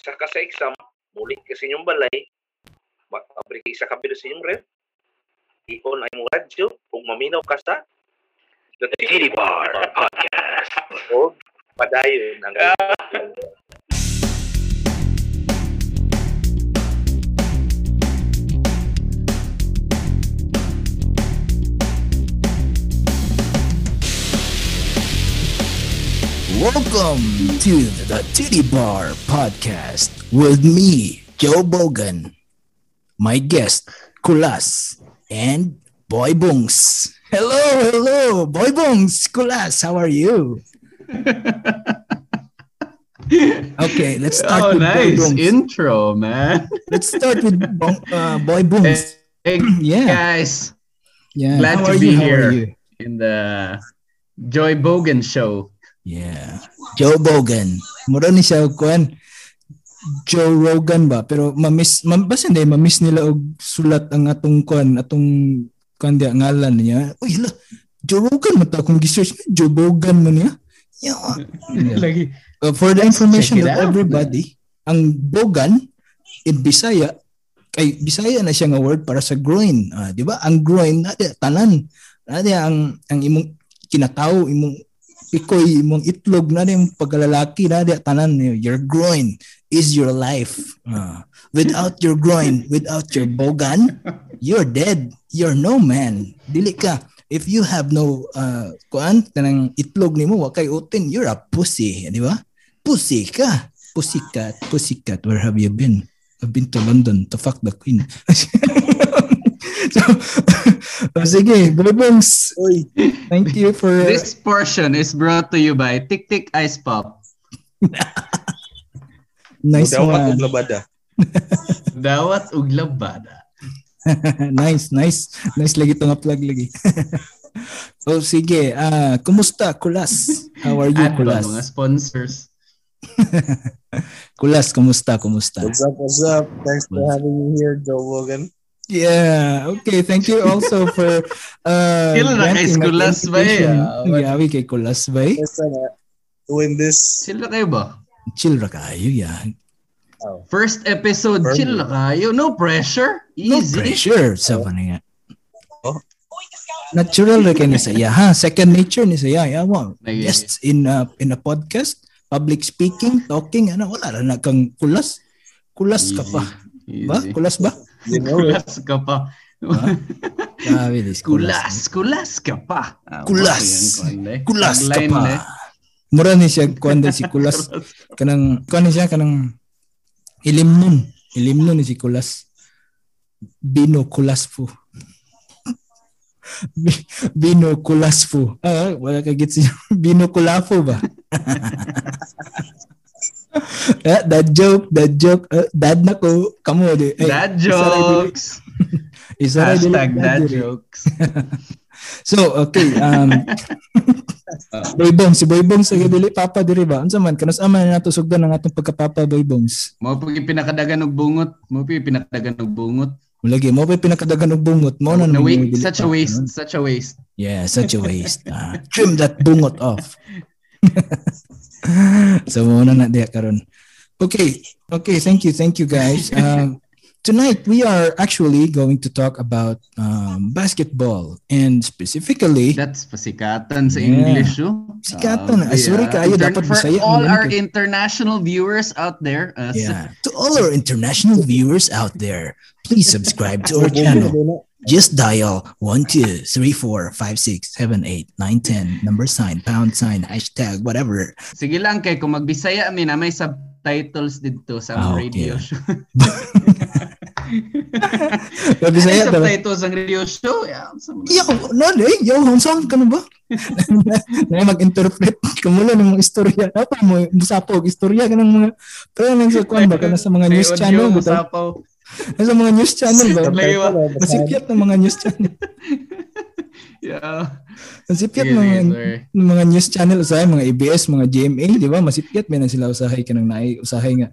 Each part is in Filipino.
nakapagsak ka sa exam, mulit ka sa inyong balay, magpabrikay sa kabilo sa inyong ref, i-on ay mong radyo kung maminaw ka sa The Titty Bar Podcast. O, padayon ang Welcome to the Titty Bar Podcast with me, Joe Bogan, my guest, Kulas, and Boy Bungs. Hello, Boy Bungs, Kulas, how are you? Okay, let's start with nice Boy Bungs. Intro, man. Let's start with Boy Bungs. Hey, guys. Yeah. Glad to be here in the Joe Bogan Show. Yeah. Joe Bogan. Mura ni siya kuan. Joe Rogan ba, pero mamiss nila og sulat ang atong kuan, atong kandiya ngalan niya. Uy, hala. Joe Rogan mata kung gi-search na Joe Bogan man niya. Yeah. Lagi. For the information of everybody, ang Bogan in Bisaya kay Bisaya na siya nga word para sa groin, di ba? Ang groin na tanan. Nadia ang imong kinatao, imong pikoy, mong itlog na din, pagkalalaki na din, tanan niyo, your groin is your life. Without your groin, without your bogan, you're dead. You're no man. Dili ka. If you have no, tanang itlog ni mo, wakay utin, you're a pussy. Di ba? Pussy ka. Pussycat, where have you been? I've been to London to fuck the queen. So, sige, Boy Bungs. Thank you for this portion is brought to you by Tik Tik Ice Pop. Nice one. Dawat ug labada. Nice lagi to nga plug lagi. So sige, kumusta Kulas? How are you Kulas? At mga sponsors. Kulas, kumusta? What's up? Thanks for having me here, Joe Wogan. Yeah, okay. Thank you also for Kailan na kay Kulas ba eh? Yawi kay Kulas ba eh? Doing this. Chill na kayo ba? Chill na kayo, yan. Oh. First episode, chill na kayo. No pressure. Easy. No pressure. Sabi na nga. Oh. Natural na kayo niya. Yeah, ha? Second nature niya. Yeah, wow. Guests in a podcast, public speaking, talking, ano, wala na kang Kulas. Kulas ka pa. Easy. Ba? Kulas ba? Kulas ka pa. Kulas ka pa. Mura ni siya kuanda si Kulas. Kanang ilimnon ni si Kulas. Binokulasfo. Wala ka git siya. Binokulafo ba? That joke. Dad na ko. Kamu. Dad jokes. Isa hashtag dad jokes. So, okay. Boy Bungs. Sige, dili. Papa, diri ba? Ano saman? Kanasama na nato sugdan ang atong pagkapapa, Boy Bungs. Mawapag pinakadagan og bungot. Lagi, mo pa pinakadagan og bungot mo na such a waste. Yeah, such a waste. Trim that bungot off. So muna na diya karon. Okay, thank you guys. Tonight we are actually going to talk about basketball and specifically that's pasikatan sa English. Pasikatan. Sorry kayo dapat Bisaya. To all our international viewers out there, please subscribe to our channel. Just dial 1 2 3 4 5 6 7 8 9 10 ## # whatever. Sige lang kay kung magbisaya mi na may subtitles dito sa radio show. Magbisaya daw. Subtitles ang radio show. Yeah. Yo, hansan kanu ba? Na mag-interpret kumulo ng mga istorya. Apa mo usapog istorya kanang mga pero nang sa kuan ba kana sa mga news channel usapaw. Sa mga news channel ba? Nasipiat ng mga news channel. Yeah. Nasipiat ng mga news channel usahay, mga ABS, mga GMA, di ba? Masipiat man sila usahay kanang naay usahay nga.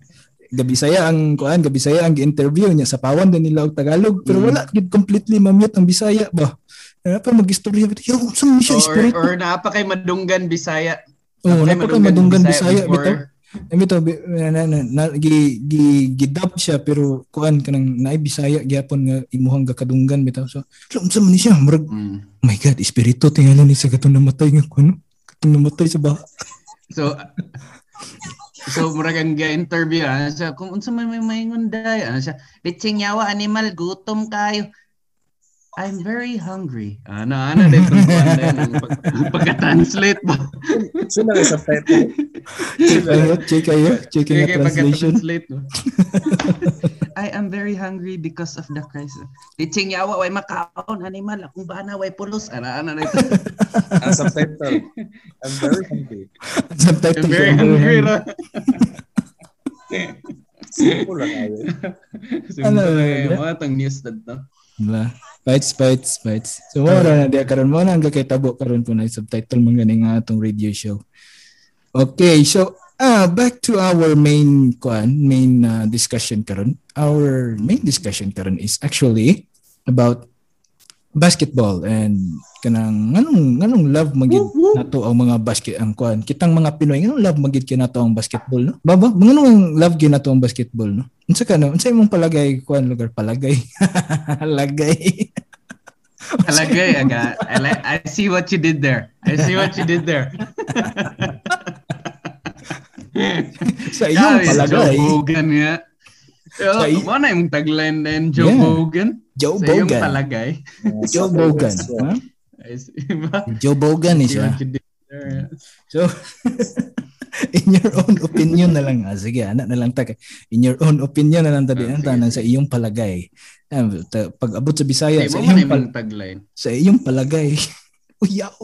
Gabi saya ang interview niya sa pawan din nila og Tagalog, pero wala gid completely ma-mute ang Bisaya ba. Napa magistorya bitaw. Yo, sa Bisaya spirit. Or naapa kay madunggan Bisaya. Naapa kay madunggan Bisaya bitaw. Ito gidap siya pero kuan kanang naay Bisaya gyapon nga imuhang gakadunggan bitaw. So unsa man ni siya murag my god espiritu tingali ni sa katong namatay nga kuno katong namatay sa baha. So murag ang interview ana siya kung unsa may maingon day ana siya litsing yawa animal gutom kayo. I'm very hungry. Ana dito pag-translate mo. Sino sa title? Check ayo translate mo. I am very hungry because of the crisis. Litsing yawa way makaon animal akong bana way pulos ana dito. Ang subtitle. I'm very hungry. Subtitle. I'm very hungry. Simple lang ayo. Ano matang news dad no. Wala. Bites. So, wala na diya karon mo na hanggang kay tabo karon po na subtitle mga ganing atong radio show. Okay, so back to our main discussion karon. Our main discussion karon is actually about basketball and kanang anong love magid nato ang mga basket ang kuan. Kitang mga Pinoy anong love magid kinato ang basketball no? Baba, anong love gyud nato ang basketball no? Unsa imong palagay kuan lugar palagay? Palagay aga. I see what you did there. Sa imong palagay. Bogan ya. Mana imong tagline din Joe Bogan? Joe Bogan. Palagay. Joe Bogan. Joe Bogan siya. So in your own opinion na lang sige anak na lang ta in your own opinion na lang ta diyan tanan sa iyong palagay pag abot sa Bisaya sa iyong tagline sa iyong palagay uyaw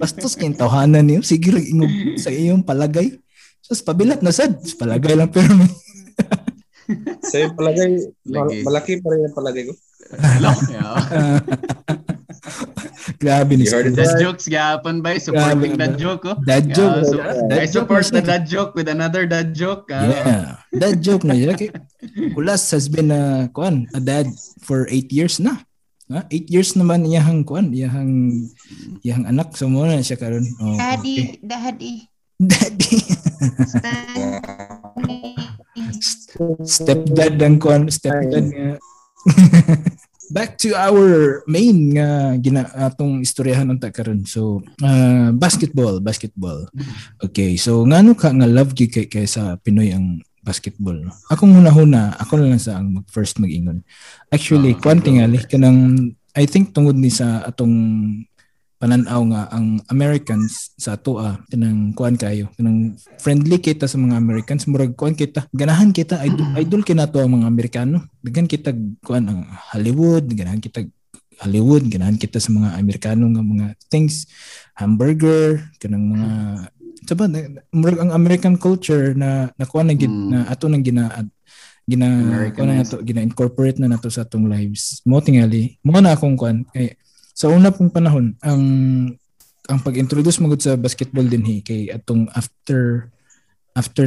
bastos kay tawhanan niyo sige lang ingog sa iyong palagay sus pabilat na sad palagay lang pero sa iyong palagay malaki pa rin ang palagay ko grabe ni sir. That jokes gapon by supporting that joke. Oh. That joke. So, I support the dad joke with another dad joke. Yeah. That joke na yun. Okay. Kulas has been a dad for 8 years na. 8 years naman iyahang iyahang anak so mo na siya karon. Oh, daddy, okay. Daddy. Stepdad ang stepdad nga. Back to our main atong istoryahan unta karon. So, basketball. Okay, so ngano ka nga love gyud kay sa Pinoy ang basketball? No? Akong huna-huna, ako na lang sa ang first mag-ingon. Actually, tingali kanang I think tungod ni sa atong pananaw nga ang Americans sa atoa kanang kuan kayo kanang friendly kita sa mga Americans murag kuan kita ganahan kita idol kinato ang mga Amerikano daghan kita kuan ang Hollywood ganahan kita sa mga Amerikano nga mga things hamburger kanang mga saban murag ang American culture na kuan na ato nang gina-incorporate na nato sa atong lives mo tingali mo na akong kuan kay sa una pong panahon, ang pag-introduce magud sa basketball din kay atong after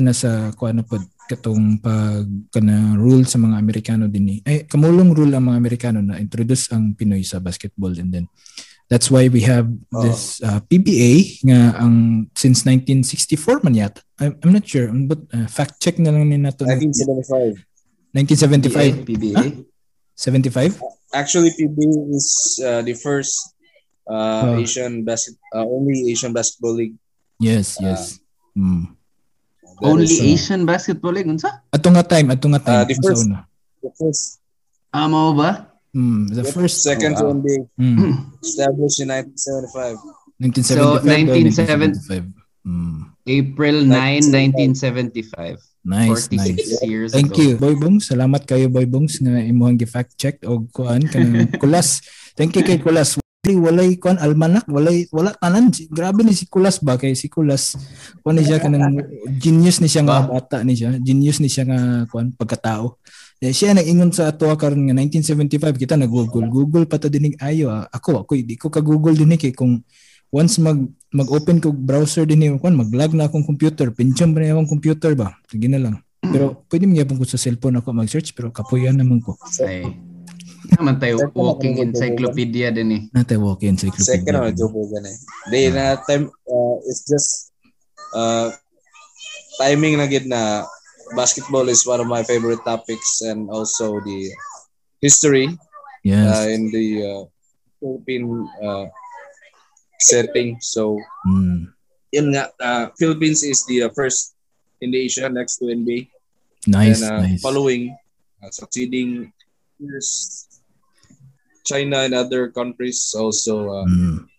na sa kuan pod katong pag kana rule sa mga Amerikano din ay kamulong rule ang mga Amerikano na introduce ang Pinoy sa basketball and then that's why we have this PBA nga ang since 1964 man yata. I'm not sure but fact check na lang nina to 1975 PBA huh? 75 actually PBA is the first only Asian basketball league. Yes. Only Asian basketball league unsa? Ato nga time. The first. Mao ba? The first second only established in 1975. So 1975. April 9, 1975. Nice. Years thank ago. You Boy Bongs, salamat kayo Boy Bongs nga imong gi-fact check og kuan kanang Kulas. Thank you kay Kulas. Walay kuan almanak, wala tanan. Grabe ni si Kulas ba kay si Kulas. Kuan ni siya kanang genius ni siya nga bata ni siya. Genius ni siya nga kuan pagkatao. Siya nag-ingon sa atoa karon nga 1975 kita nag-google pa ta dinig ayo. Ako di ko ka-google dinig kay kung once mag-open ko browser din niyo kuan mag-log na akong computer pinjam na akong computer ba sige na lang pero pwede man gyapon ko sa cellphone ako mag-search pero kapuyan naman ko ay naman tayo walking encyclopedia din natay walking encyclopedia second na job ganay day na time it's just timing na gid na basketball is one of my favorite topics, and also the history in the Philippine setting. So yun nga, Philippines is the first in the Asia next to NBA. Nice, and, nice. Following, succeeding years, China and other countries also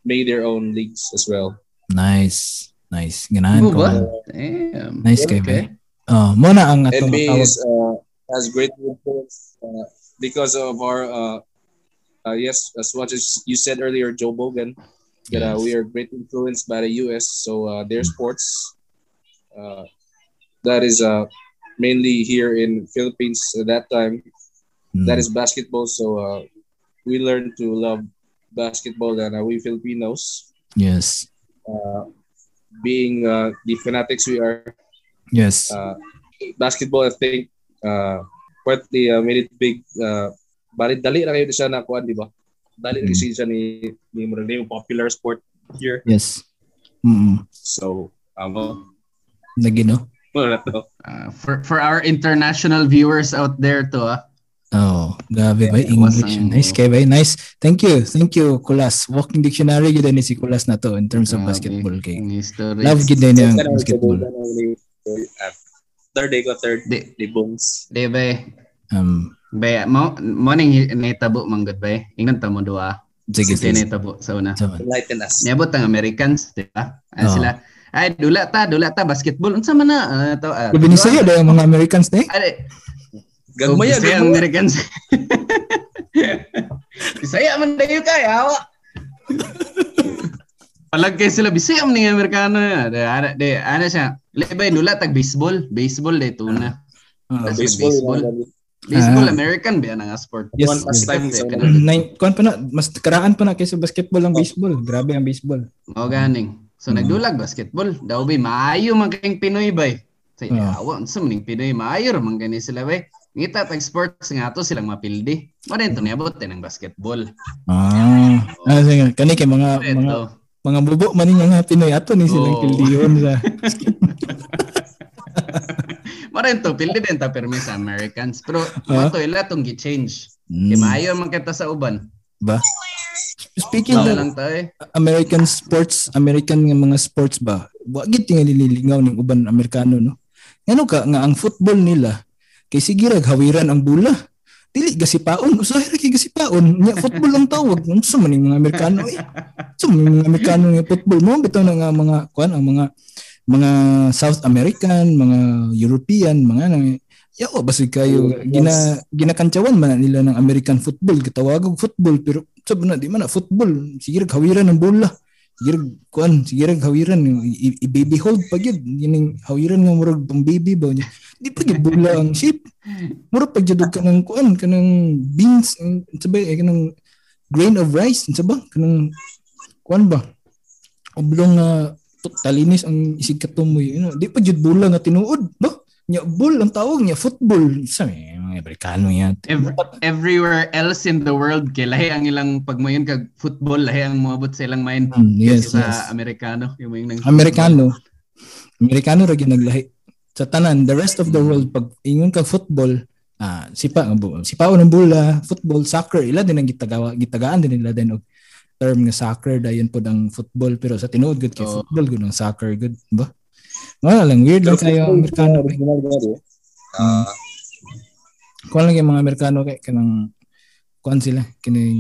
made their own leagues as well. Nice, nice. Ganaan ko. Damn. Nice kay Ben. Oh, mo na ang atong tawag. Has great influence because of our yes, as what you said earlier, Joe Bogan, that we are great influenced by the US. So their sports that is mainly here in Philippines at that time. That is basketball. So we learned to love basketball, and we Filipinos. Yes. Being the fanatics we are. Yes. Basketball, I think, partly made it big. Balit dali na kayo na siya nakuha, di ba? Dali na siya ni popular sport here. Yes. Mm-hmm. So, Nagino? For our international viewers out there to Oh, grabe ba? English. Nice kay ba? Nice. Thank you, Kulas. Walking dictionary gid ni si Kulas na to in terms of basketball kay. Love gid niya ang basketball. Third day di bongs. Di ba? Ba morning ni tabo manggod ba? Ingnan ta mo duha. Sige ni tabo sa una. Enlighten us. Niabot ang Americans, di ba? Ano sila? Ay dula ta basketball. Unsa man na to? Labi ni sayo daw ang mga Americans ni. Gagmaya ang Americans. Bisaya man dayo kay awa. Palagay sila Bisaya man ng Amerikano na. De ana siya. Lebay dula tag baseball day tuna. Baseball American ba nga sport. Yes, last time mas karaan pa na kaysa basketball ang baseball. Grabe ang baseball. Oh ganing. So nagdulag basketball. Daw bay maayo man kayong Pinoy bay. Say awa unsa man ning Pinoy maayo man gani sila bay. Ngita tag sports nga to silang mapildi. Mo dito niabot din ang basketball. Kani kay mga bubo man ning nga Pinoy ato ni silang pildiyon sa. Mo dito pildi din ta permi sa Americans, pero ato ila tong gi-change. Kay maayo man kita sa uban. Ba? Speaking lang tayo. American nga mga sports ba. Wa gid tingali lilingaw ning uban Amerikano no. Ngano ka nga ang football nila kay sige rag hawiran ang bola. Dili gasipaon, usahay ra kay gasipaon. Nya football ang tawag. Unsa man ning mga Amerikano eh. So mga Amerikano nga football mo bitaw na nga mga kuan ang mga South American, mga European, mga nang yaw basig kayo ginakantsawan man nila ng American football, gitawagog football pero sab na di man na football. Sige rag hawiran ang bola. Sige rag hawiran i-baby hold pag yun hawiran nga murag pang baby ba niya di pag bula ang shape murag pag jadog ka ng kuan ka ng beans sabay ka ng grain of rice sabay ka ng kuan ba oblong talinis ang isig katumoy di pag jud bula nga tinuod ba nya ball ang tawag niya football sa mga Amerikano yan everywhere else in the world kay lahi ang ilang pagmayon kag football lahi ang moabot sa ilang mind yes. Amerikano yung mga Amerikano ra gyud naglahi sa tanan the rest of the world pag ingon kag football sipaon ang bola football soccer ila din ang gitagaan din nila din og term nga soccer dayon pod ang football pero sa tinuod gud kay football gud ang soccer gud ba. Wala lang, weird lang kayo Amerikano. Kuha lang yung mga Amerikano kanang kuhaan sila.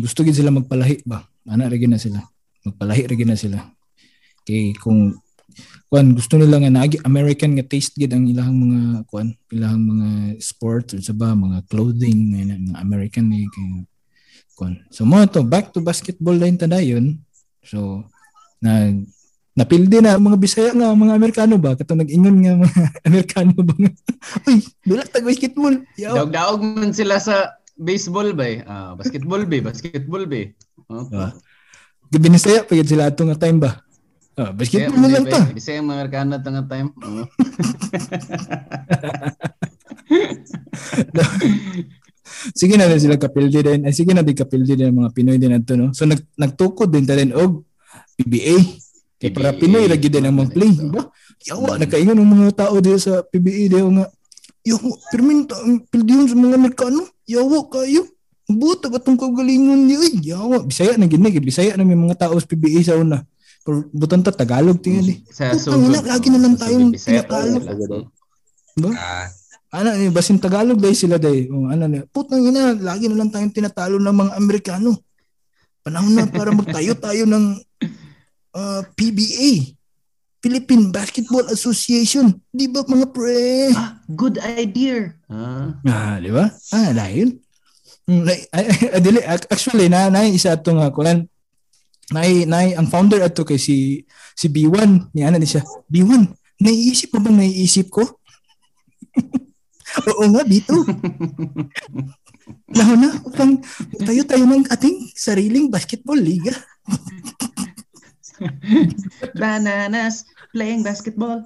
Gusto gid sila magpalahi ba? Magpalahi rin na sila. Okay, kung kuhaan, gusto nila nga American nga taste gid ang ilahang mga kuhaan, ilahang mga sports or saba, mga clothing, mga American eh. Kuhaan. So mo to, back to basketball line tadayon. So, napildi na mga Bisaya nga mga Amerikano ba katong nag-ingon nga mga Amerikano ba uy dulak tag basketball daog-daog man sila sa baseball bay basketball bay gabi na saya pagid sila ato nga time ba basketball na lang ta Bisaya mga Amerikano ato nga time sige na sila kapildi din ay sige na di kapildi din mga Pinoy din ato no so nagtukod din ta din og PBA kay para Pinoy ra gyud ang mag-play, di ba? Yawa, nakaingan ng mga tao dito sa PBA dito nga. Yawa, perminta ang pildiyon sa mga Amerikano. Yawa kayo. Buta ba itong kagalingon niyo? Yawa, Bisaya na ginig. Bisaya na may mga tao sa PBA sa una. Pero butan ta, Tagalog tingin. Butang na, lagi na lang tayong Tagalog. Ba? Ano, basin Tagalog dahil sila dahil. Ano, putang ina, lagi na lang tayong tinatalo ng mga Amerikano. Panahon na para magtayo tayo ng PBA. Philippine Basketball Association. Di ba mga pre? Ah, good idea. Di ba? Dahil. Actually, na isa itong kulan. Ang founder ato kay si B1. Ni ano din siya. B1, naiisip pa bang naiisip ko? Oo nga, B2. Laho na, upang tayo ng ating sariling basketball liga. Bananas playing basketball.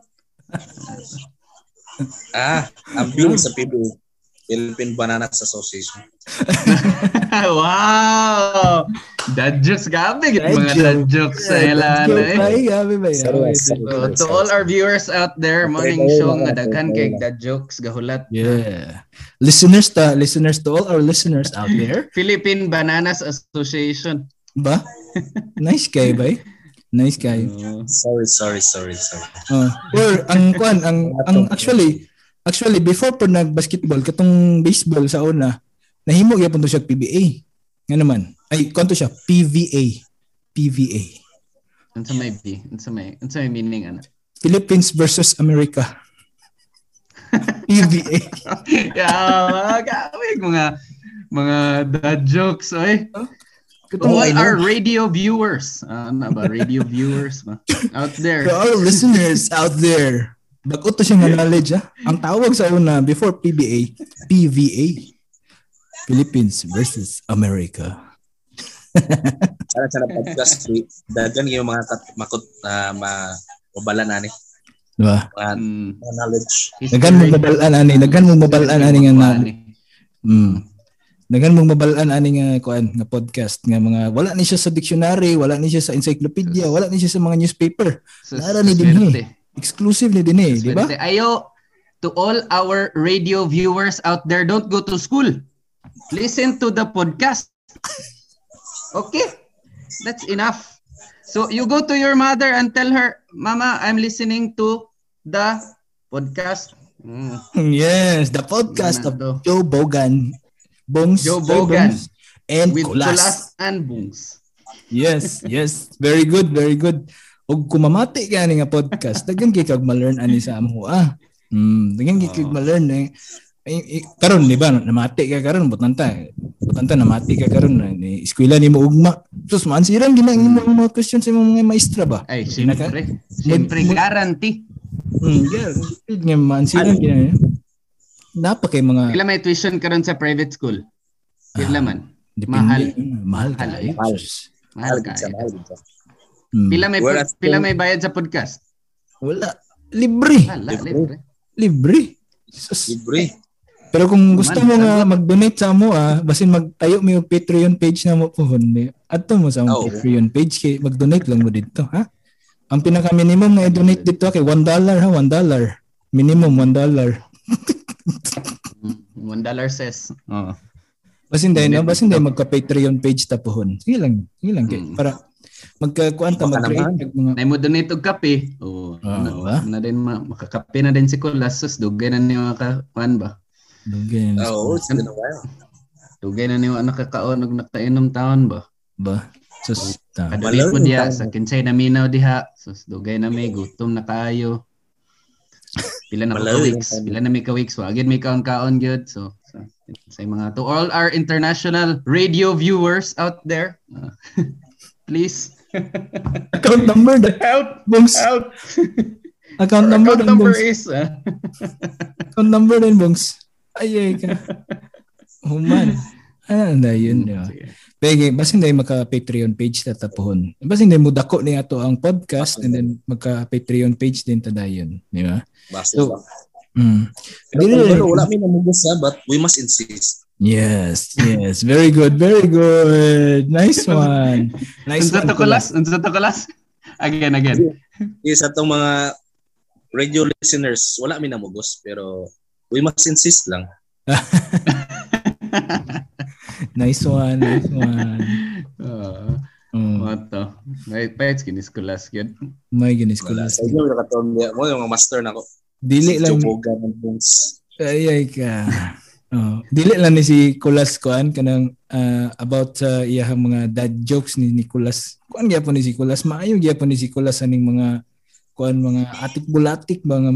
Ambing sa PBA. Philippine Bananas Association. Wow! Dad jokes, gabi. Mga dad jokes sa ilan. To all our viewers out there, morning show nga daghan kay dad jokes, gahulat. Yeah. Listeners to all our listeners out there. Philippine Bananas Association. Ba? Nice guy, ba? Nice guy. Sorry. Or ang actually before pa nag-basketball katong baseball sa una, nahimo gyapon to siya PBA. Nga naman. Ay, kanto siya PVA. Unsa may meaning ana? Philippines versus America. PVA. Yeah, mga dad jokes, oy. Katong our radio viewers. Radio viewers ba? Out there. To all listeners out there. Bagot to siya ng knowledge, ha? Ang tawag sa una, before PBA, PVA. Philippines versus America. Sana podcast week. Dagan yung mga makot na mabala na ni. Diba? Knowledge. Nagan mong mabalaan ani nga na. Nagan mong mabalaan ani nga kuan nga podcast nga mga wala ni siya sa dictionary, wala ni siya sa encyclopedia, wala ni siya sa mga newspaper. Nara ni din ni. Exclusive na din eh, di ba? Ayo, to all our radio viewers out there, don't go to school. Listen to the podcast. Okay, that's enough. So you go to your mother and tell her, Mama, I'm listening to the podcast. Yes, the podcast of Joe Bogan. Joe Bogan. And with Kulas and Bungs. Yes. Very good. Og kumamati ka nga podcast, daghan kay kag ma-learn ani sa amho. Daghan kay kag ma-learn eh. Karon di ba namati ka karon butanta namati ka karon ni eskwela nimo ugma. Sus man sirang gina mga question sa mga maestra ba? Ay, siyempre guarantee. Yes, pid nga man sirang gina. Napa kay mga Kila may tuition karon sa private school. Kila man. Mahal ka. Pila may bayad sa podcast? Wala. Libre. Jesus. Libre. Pero kung gusto mo nga mag-donate sa mo, basin magtayo mo yung Patreon page na mo po. Adto mo sa Patreon page, kay mag-donate lang mo dito, ha? Ang pinaka-minimum na i-donate dito kay $1, ha? $1. Minimum $1. $1 says. Oo. Basin dahil magka-Patreon page tapuhon. Sige lang. Para magkakuanta mag-create mga na-modonate og kape. Oo. Na din makakape na din si Colasus, dugay na ni makakuan ba. Dugay. Oo, it's been a while. Dugay na ni nakakaon og nakainom taon ba. Ba. Sus. Kadulit mo diha sa kinsay na minaw diha. Sus, dugay na may gutom na kayo. Pila na may ka weeks. Wa gyud may kaon gyud. So say mga to all our international radio viewers out there. Please. Account number. Help. Account number is. Account number din, Bungs. Ayay ka. Human. Ano yun? Pwede, basin dahil maka-Patreon page tatapuhon. Basin dahil mudako niya to ang podcast and then maka-Patreon page din tadayon. Di ba? So, pero wala may namugas but we must insist. Yes. Very good. Nice one. Unsa to Kulas? Again. Isa tong mga radio listeners, wala mi namugos pero we must insist lang. Nice one, nice one. Mato. May ginis ko last yun. May ginis ko last yun. Yung nakatombya mo, yung master na ko. Dili lang. Ayay ka. Dili lang ni si Nicolas kuan kanang about sa iyang mga dad jokes ni Nicolas. Kuan gaya po ni Nicolas. Maayo gaya po ni Nicolas aning mga kuan mga atik-bulatik ba nga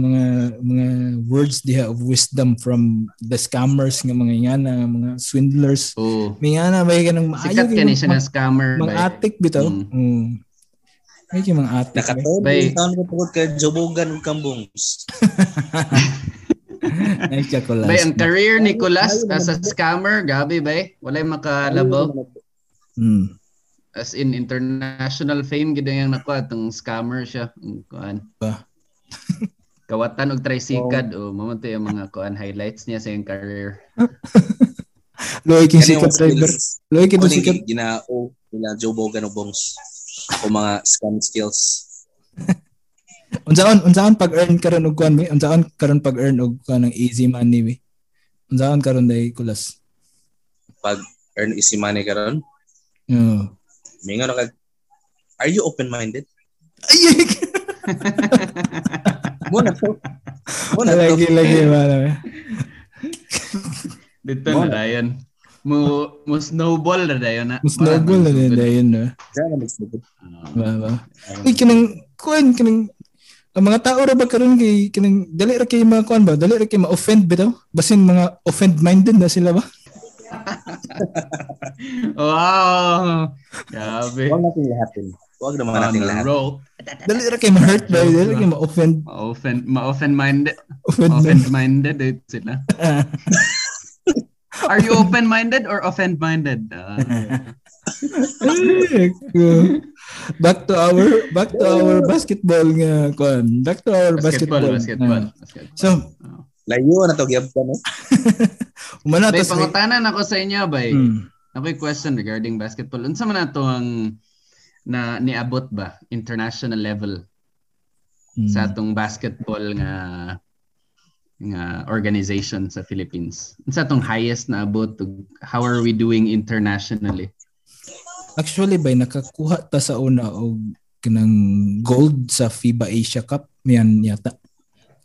mga words diha of wisdom from the scammers nga mga ingana, mga swindlers. Mingana ba kanang maayo sikat kani siya nga scammer ba. Mga atik bitaw. Ay, yung mga atik. Nakatod. Saan ko tugod kay Jobogan ug Kambongs. Nice, Nicolas. Bay, ang career ni Nicolas as a scammer, gabi bay. Walay makalabaw. Mm. As in international fame gid ang nakuha tong scammer siya. Kuan. Kawatan og tricycad o mamatay ang mga kuan highlights niya sa iyang career. Loy kini sikat driver. Loy kini sikat ginao nila Jobogan ug Bongs. O mga scam skills. Unsaon pag-earn karon og kuan mi? Unsaon karon pag-earn og kanang easy money mi? Unsaon karon day Kulas? Pag-earn easy money karon? Oo. Mingon ka. Are you open-minded? Ay. Muna lagi wala. Dito na dayon. Mo snowball na dayon na. Snowball na dayon na. Diyan na snowball. Ba. Kanang ang mga tao ra ba karon kay kanang dali ra kay makuan ba? Dali ra kay ma-offend bitaw? Basin mga offend-minded na sila ba? Wow. Grabe. Wag natin lahatin. Wag naman natin lahat. Dali ra kay ma-hurt ba? Dali ra kay ma-offend. Ma-offend-minded. Offend-minded it's sila. Are you open-minded or offend-minded? Back to our basketball nga kon. Back to our basketball. So, layo na to gyapon no. Umana to. May pangutana nako sa inyo bay. Ako'y question regarding basketball. Unsa man ato ang na niabot ba international level sa atong basketball nga organization sa Philippines? Unsa atong highest naabot? How are we doing internationally? Actually bay nakakuha ta sa una og kanang gold sa FIBA Asia Cup yan yata.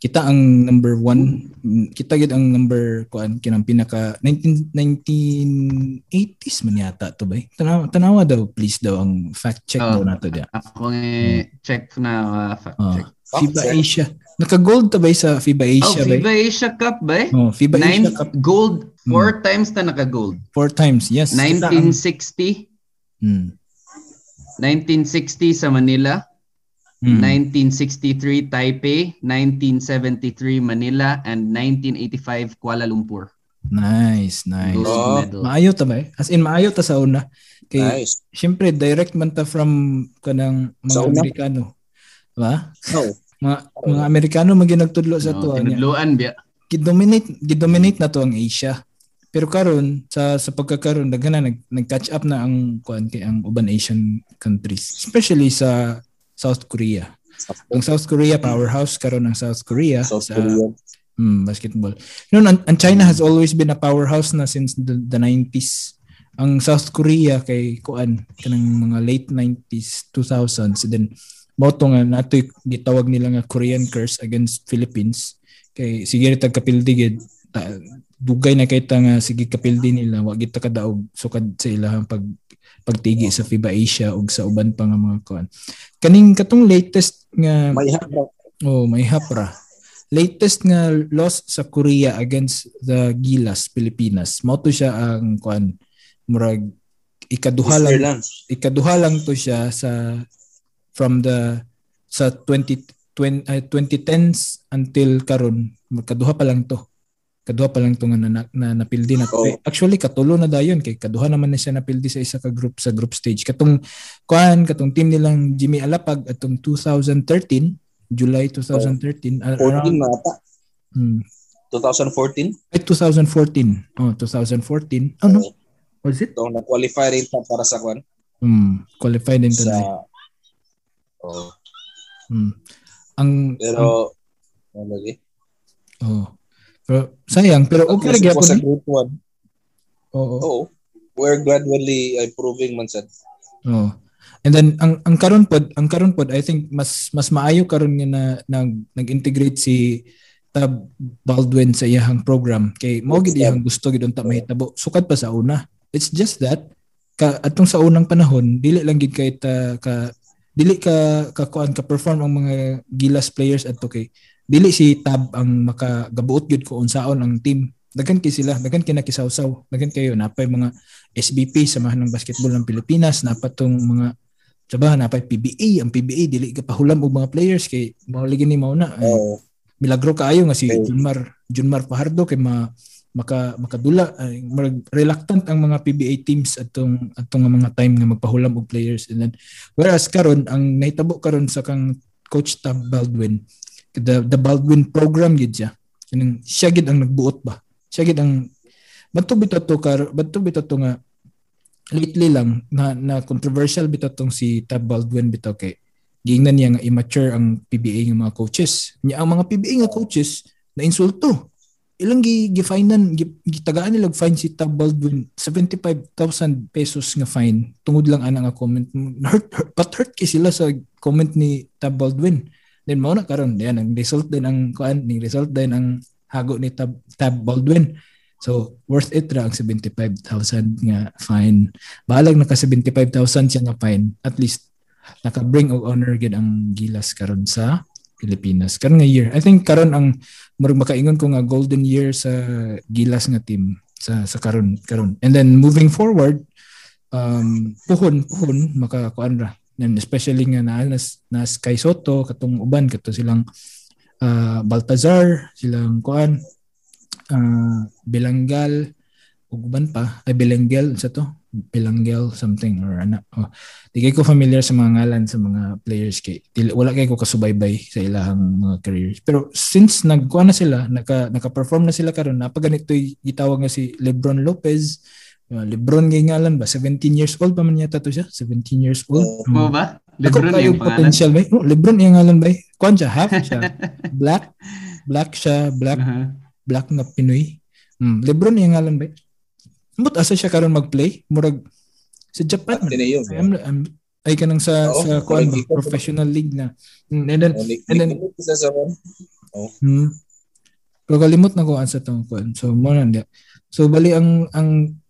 Kita ang number 1, kita gid ang number kuan kinang pinaka 1980s man yata to bay. Tanawa daw please daw ang fact check daw nato diha. Ako check na fact check. FIBA Asia. Naka-gold ta bay sa FIBA Asia bay. FIBA Asia Cup bay. Oh, FIBA Asia Cup gold 4 times ta naka-gold. 4 times, yes. 1960 1960 sa Manila, 1963 Taipei, 1973 Manila, and 1985 Kuala Lumpur. Nice. Maayo ta ba? As in maayo ta sa una. Kay nice. Syempre direct man ta from kanang mga sa Amerikano. Ba? Oh. Mga Amerikano maginagtudlo sa tuwa niya. Tudloan biya. Gidominate na to ang Asia. Pero karon sa pagkakaroon nag-catch up na ang kuan kay ang uban Asian countries, especially sa South Korea. Ang South Korea powerhouse karon ng South Korea sa basketball. No, and China has always been a powerhouse na since the 90s. Ang South Korea kay kuan kanang mga late 90s, 2000s then moto nga natoy gitawag nila nga Korean curse against Philippines kay sige ta kapildigid dugay na kita nga sige kapildi nila wa kita kadaog sukad sa ilahang pagtigi sa FIBA Asia ug sa uban pa nga mga kuan kaning katong latest nga may hapra latest nga loss sa Korea against the Gilas Pilipinas mao to siya ang kuan murag ikaduha lang to siya sa from the sa 2010s until karon kaduha pa lang to nga na napildi na to. Actually katulo na dayon kay kaduha naman na siya napildi sa isa ka group sa group stage katong team nilang Jimmy Alapag atong 2013 July 2013 around 2014 ano was it na qualify rin ta para sa kwan qualify din ta na ang pero Normally. Oh. Pero sayang, pero okay lagi ako sa group 1. Oo. We're gradually improving man sad. Oh. And then ang karon pod I think mas maayo karon nga na nag-integrate si Tab Baldwin sa iyang program kay mo gid iyang gusto gid unta mahitabo sukad pa sa una. It's just that ka atong sa unang panahon dili lang gid kay dili ka perform ang mga Gilas players adto kay dili si Tab ang makagabuot gid ko unsaon ang team. Daghan kay sila, daghan kay nakisawsaw, daghan kayo napay mga SBP Samahan ng Basketball ng Pilipinas, napatong mga sabahan napay PBA, ang PBA dili ka pahulam og mga players kay mao ligi ni mao na. Milagro kaayo nga si Junmar Fajardo kay makadula reluctant ang mga PBA teams atong mga time nga magpahulam og players. And then whereas karon ang nahitabo karon sa kang Coach Tab Baldwin, the Baldwin program gid siya. Kanang siya gid ang nagbuot ba. Siya gid ang bantog bitato nga lately lang na controversial bitatong si Tab Baldwin bitaw kay giingnan niya nga immature ang PBA nga mga coaches. Nya ang mga PBA nga coaches na insulto. Ilang gi-finean gitagaan nila fine si Tab Baldwin 75,000 pesos nga fine tungod lang ana nga comment. Hurt kay sila sa comment ni Tab Baldwin. Then mao na karon diyan ang result din ang kuan ning result din ang hago ni Tab Baldwin. So, worth it ra ang 75,000 nga fine. Balag naka 75,000 siya nga fine. At least, naka-bring og honor gid ang Gilas karon sa Pilipinas. Karon nga year. I think karon ang makaingon ko nga golden year sa Gilas nga team sa karon. And then, moving forward, puhon, makakuan ra. And especially nga na Sky Soto, katong uban, katong silang Baltazar, silang kuan, Belanggal, uguban pa, ay Belanggal, sa to? Belanggal something or ano. Di kayo ko familiar sa mga ngalan sa mga players kay wala kayo ko kasubaybay sa ilang mga careers. Pero since nagkuan na sila, naka-perform na sila karon, napaganito'y itawag nga si LeBron Lopez. LeBron nga ngalan ba? 17 years old pa man yata to siya? 17 years old? Oo ba? LeBron yung potential ba? No, LeBron yung ngalan ba? Kuan siya, half siya. Black siya. Uh-huh. Black na Pinoy. LeBron yung ngalan ba? But asa siya karon mag-play? Murag sa Japan. Ay ka nang sa kuan ba? Professional league na. And then pero kalimot na kuan sa tong kuan. So, mo na niya. So, bali ang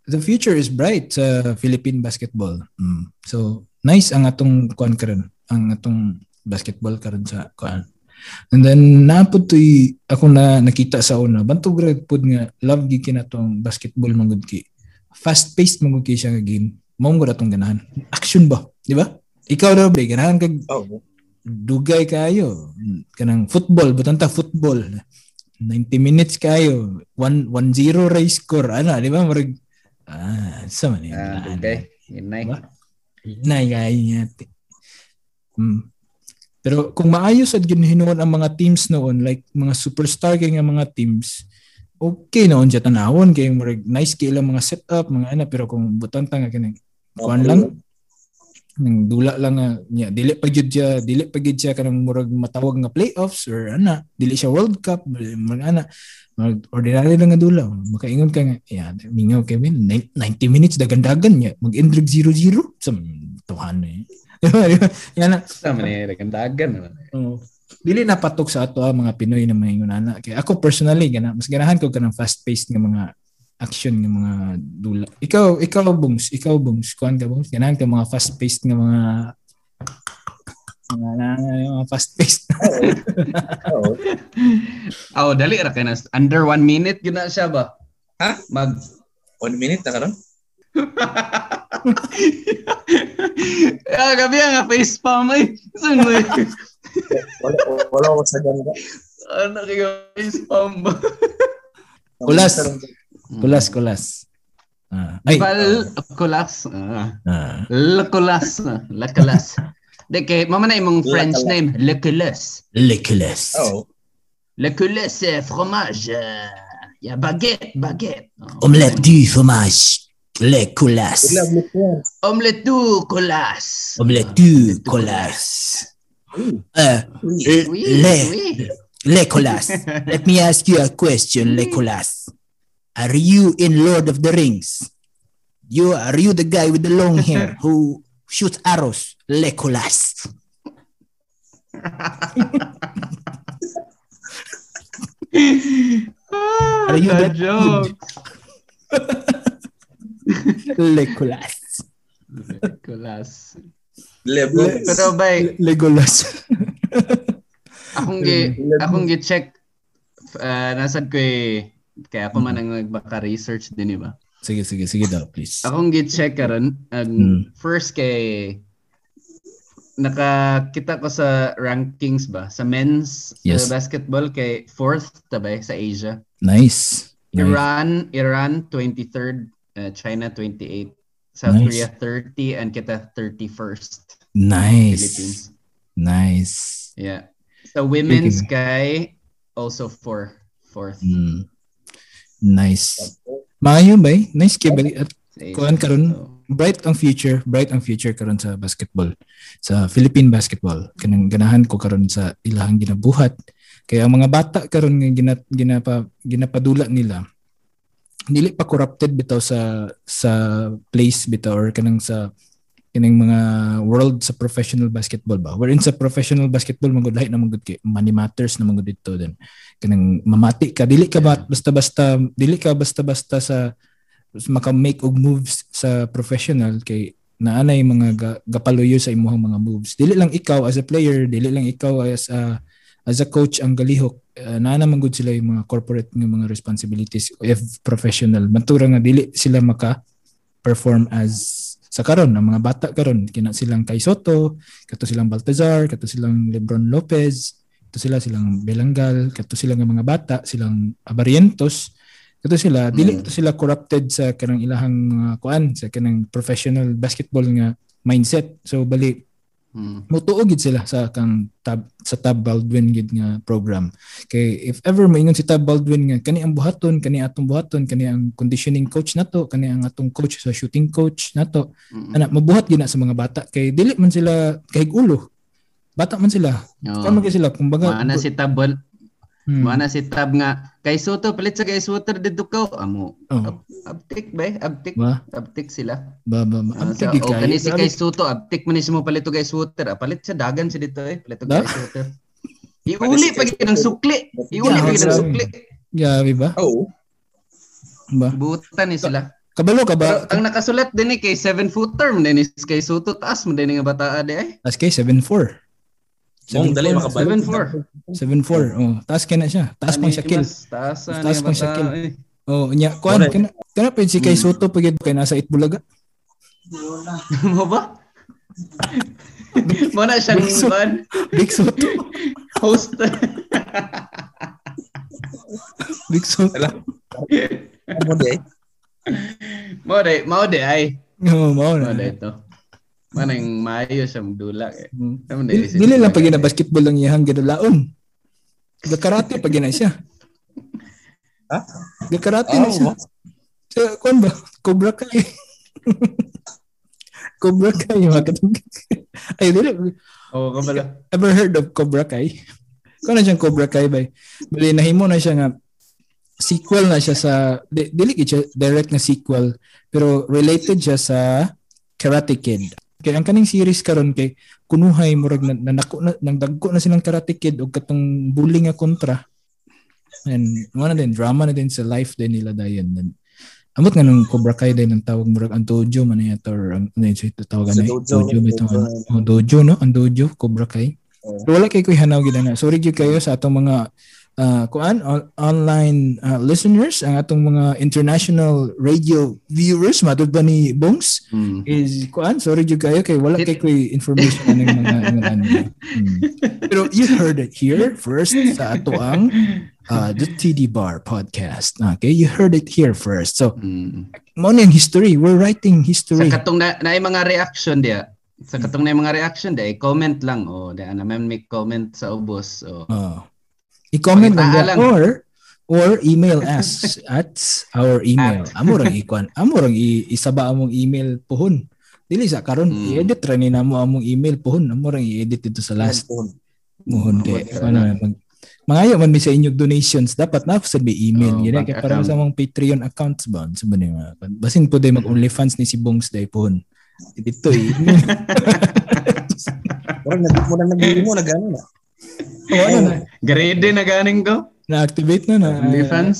the future is bright sa Philippine basketball. So, nice ang atong kuan karon, ang atong basketball karon sa kuan. And then naputoy ako na nakita sa una, bantog ra pud nga love gi kinatong basketball mangud ki. Fast-paced mangud ki siya nga game. Mao gud atong ganahan. Action ba, di ba? Ikaw daw ba ganahan kag dugay kayo kanang football, butanta football. 90 minutes kayo, 1-0 race score. Ano, di ba? Sama niya. Okay. Hinay. Hinay kayo niya. Pero kung maayos at ginuhinuan ang mga teams noon, like mga superstar kayo nga mga teams, okay noon siya tanawon. Kaya nice kayo lang mga setup, mga ano. Pero kung butanta nga kayo, kuhan lang, nang dula lang nga, dili pa gyud siya kanang murag matawag nga playoffs or ana, dili siya World Cup, murag ana, murag ordinary lang nga dula. Makaingon ka nga, mingaw Kevin, 90 minutes dagandagan niya, mag-intrigue 0-0 sa tuhan eh. Yan na. Sama niya, dagandagan. Dili na patok sa ato mga Pinoy na maingon ana. Kaya ako personally, mas ganahan ko kanang fast-paced nga mga action ng mga dula. Ikaw Bungs, kuan ka Bungs, ganahan ka mga fast-paced ng mga fast-paced. Dali ra kay nas under 1 minute yun na siya ba? Ha? Mag 1 minute na karon? Gabi nga face palm ay. Sunod. Wala ko sa ganda. Ano kaya face palm ba? Kulas. Lakulas. Deke, mama na imong French name, Lakulas. Oh. Lakulas fromage. Ya baguette. Omelette du fromage. Lakulas. Omelette du colas. Legolas, let me ask you a question, Legolas. Are you in Lord of the Rings? Are you the guy with the long hair who shoots arrows? Legolas. Are you the joke? Legolas. Legolas. Legolas. Pero by Legolas. akong check nasad ko eh, kaya ako man ang nagbaka-research din, iba. Sige daw, please. Akong gi-check karon first kay nakakita ko sa rankings ba sa men's yes. Basketball kay 4th tabay sa Asia. Nice. Iran 23rd, China 28th, South nice. Korea 30 and kita 31st. Nice. Philippines. Nice. Yeah. So women's guy also 4th. Mm. Nice. Maayon ba? Nice kay bali at kuan karon. Bright ang future karon sa basketball. Sa Philippine basketball. Kanang ganahan ko karon sa ilahang ginabuhat. Kaya ang mga bata karon nga ginapadula nila. Dili pa corrupted bitaw sa place bitaw or kanang sa kining mga world sa professional basketball ba. Wherein sa professional basketball magud lahi na magud kay money matters na magud dito din. Kanang mamati ka dili ka basta-basta sa maka-make og moves sa professional kay naanay mga gapaluyo sa imong mga moves. Dili lang ikaw as a player, dili lang ikaw as a coach ang galihok. Naana man gud sila yung mga corporate ng mga responsibilities if professional. Matura nga dili sila maka-perform as sa karon ang mga bata karon kina silang Kai Soto, kato silang Baltazar, kato silang Lebron Lopez, kato silang Belanggal, kato silang mga bata, silang Abarientos, kato sila dili kato sila corrupted sa kanang ilahang mga kuan sa kanang professional basketball nga mindset. So bali mutuo gid sila sa kang Tab Baldwin gid nga program. Kay if ever maingon si Tab Baldwin nga kani ang buhaton, kani atong buhaton, kani ang conditioning coach nato, kani ang atong coach sa shooting coach nato. Ana mabuhat gid na sa mga bata kay dili man sila kahig ulo. Bata man sila. Kamo gid sila kumbaga. Mana si Tab Mana si Tab nga Kai Soto palit sa Kai Soto dito ko amo. Abtik ba? Abtik sila. Ba. Abtik so, kay. Si Kai Soto abtik man siya mo palit to Kai Soto. Palit sa dagan si dito eh. Palit to Kai Soto. Iuli pag nang sukli. Yeah, ba? Oo. Ba. Butan ni sila. Kabalo ka ba? Pero ang nakasulat din ni kay 7-footer man ni Kai Soto taas man din nga bataa di ay. As kay 7-4. Mong dali makabalik. 7-4. Oh, taas kena siya. Taas pang Shaquille. Taas pang Shaquille. Oh, nya kuan kana pa si Kai Soto pagid kay nasa Itbulaga. Wala. Mo ba? Mo na siyang ban. Big Soto. Host. Big Soto. Mo de ay. Mo na ito. Manang maayos ang dulak eh. Dili lang pag basketball lang iyang ginulaon. Gakarate pag ina siya. Ha? Gakarate na siya. So, kung ba? Cobra Kai. Cobra Kai. Ay, dili. Oh, kabala. Ever heard of Cobra Kai? Kung na siyang Cobra Kai ba? Bali, nahimo na siya nga sequel na siya sa dili siya direct na sequel pero related siya sa Karate Kid. Kaya ang kaning series karon kay kunuhay murag nagdagko na silang Karate Kid og katong bullying nga kontra. And wala din drama na din sa life din nila dayon. And amot nga nung Cobra Kai din ang tawag murag ang dojo man niya or ang tawag na dojo bitaw dojo no ang dojo Cobra Kai. Pero wala kay koy hanaw gid na. Sorry gyud kayo sa atong mga online listeners, ang atong mga international radio viewers, matod ba ni Bongs? Is kuan, sorry jud kayo kay wala kay koy information aning mga Pero you heard it here first sa atoang the TD Bar podcast. Okay, you heard it here first. So, mo ni ang history, we're writing history. Sa katong naay mga reaction dia. Comment lang oh, da na may comment sa ubos oh. I-comment lang or email us at our email. Amorang isaba among email pohon. Dili sa karon i-edit ra ni namo among email pohon. Amorang i-edit dito sa last. Mohon kay ano Mangayo man mi sa inyong donations, dapat na sad may email. Oh, yun, para sa mga Patreon accounts ba? So, basin po dayo mag-OnlyFans ni si Bongs dayo po. Dito eh. Parang nabit mo na nag-imo na gano'n na. Ano na? Grade na ganing ko? Na-activate na na. OnlyFans?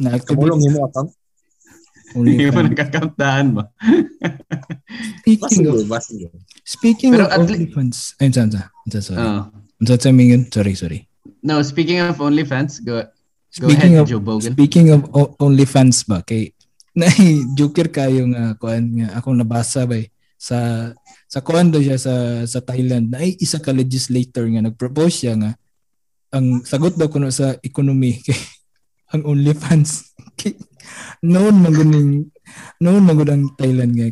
Na-activate. Kamulong mo account? Hindi mo nagkakantahan ba? Speaking of OnlyFans. Ay, sorry. Sorry. No, speaking of OnlyFans, go ahead, Joe Bogan. Speaking of OnlyFans ba, kay joker kayo nga kuan nga akong nabasa ba sa kuan do siya sa Thailand na isa ka legislator nga nagpropose siya nga ang sagot daw kuno sa economy kay ang OnlyFans kay noon magud ang Thailand nga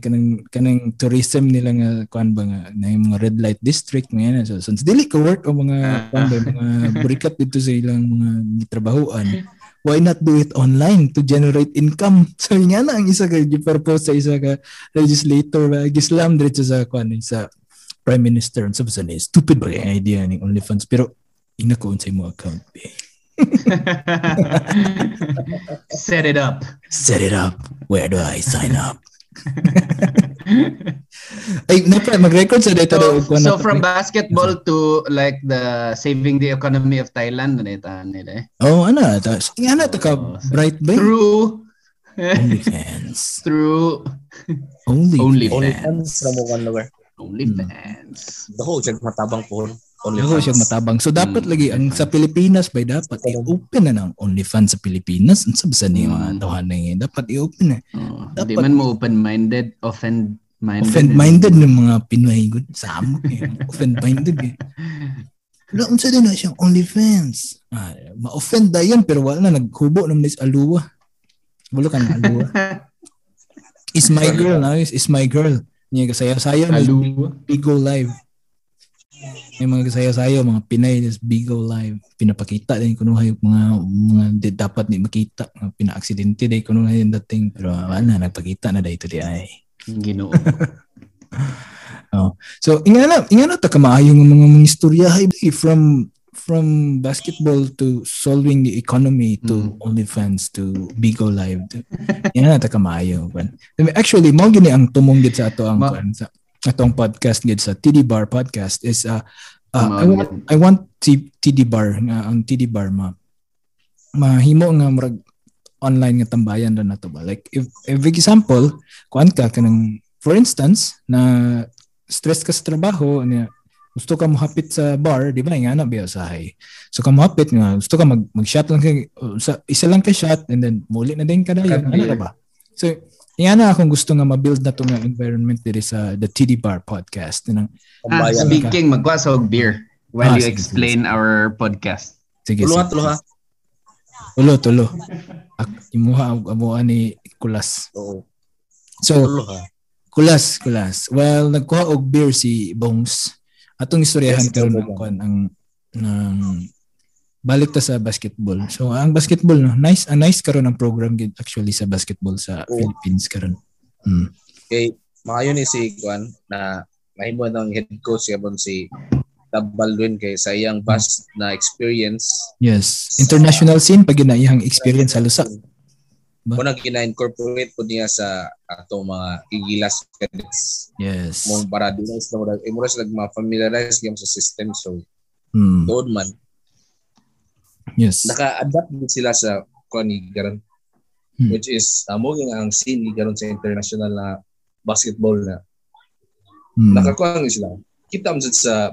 kanang tourism nila nga kuan ba nga na mga red light district nga yan. So since dili ka work o mga kuan ba mga burikat dito sa ilang mga gitrabahoan, why not do it online to generate income? So yun nga na ang isa ka i-propose sa isa ka legislator gislam diretso sa kuan sa prime minister and subsan is stupid ba yung idea ng OnlyFans pero inakoon sa imo account ba. Set it up. Where do I sign up? Ay, mag-record sa data daw. So from basketball to like the saving the economy of Thailand na data nila. Oh, ano? Ano to ka bright ba? True. OnlyFans. True. OnlyFans. OnlyFans. Daho, siya matabang po. OnlyFans. Siya matabang. So dapat lagi ang sa Pilipinas ba dapat i-open na ng OnlyFans sa Pilipinas. Ang sabisan niyo mga tawanan niya. Dapat i-open na. Hindi man mo open-minded, offend-minded. Offend-minded ng mga Pinoy. Sa amok eh. Offend-minded eh. Wala kung sa din na siyang OnlyFans. Ma-offend na yan pero wala na. Naghubo naman is aluwa. Bulo ka na aluwa. Is my girl na. Is my girl. Niya kasaya-saya. Aluwa. Big Go Live. May mga kasaya-sayo, mga Pinay, just Bigo Live, pinapakita din kunuhay mga dapat ni makita, mga pinaaksidente din kunuhay yung dating, pero wala, nagpakita na dahil ito di ay. Ginoo. Oh. So, ingana ta kamaayong mga istorya from basketball to solving the economy to OnlyFans to Bigo Live. Ingana ta kamaayong. Actually, mao gini ang tumonggit sa ato ang atong podcast gid sa TD Bar podcast is I want TD Bar nga ang TD Bar mahimo nga murag online nga tambayan ra nato ba, like if example kuan ka kanang for instance na stress ka sa trabaho niya gusto ka mohapit sa bar di ba nga na biyasahay so ka mohapit nga gusto ka mag-shot lang kay isa lang ka shot and then muli na din ka dayon ano ba so yan na akong gusto nga ma-build na itong environment dito sa the TD Bar podcast. Speaking, magkwasa og beer while you explain our podcast. Sige. Tulo ha. Imuha ang amuan ni Kulas. Oo. So, Kulas. Well, nagkuha og beer si Bongs. Atong istoryahan karon ang balik ta sa basketball. So, ang basketball, no? Nice karon ang program actually sa basketball sa Philippines karon. Okay. Maayo ni si Juan na mahimo ang head coach yabon si Tab Baldwin kay sa iyang vast na experience. Yes. International scene pag ginaiyang experience sa lusa. Muna gina-incorporate po niya sa ato mga igilas cadets. Yes. Mong para dinis na mura sila ma-familiarize game sa system so doon man. Yes. Naka-adapt din sila sa Konigaran which is among ang scene garon sa international na basketball na nakakuha sila. Kita mo sa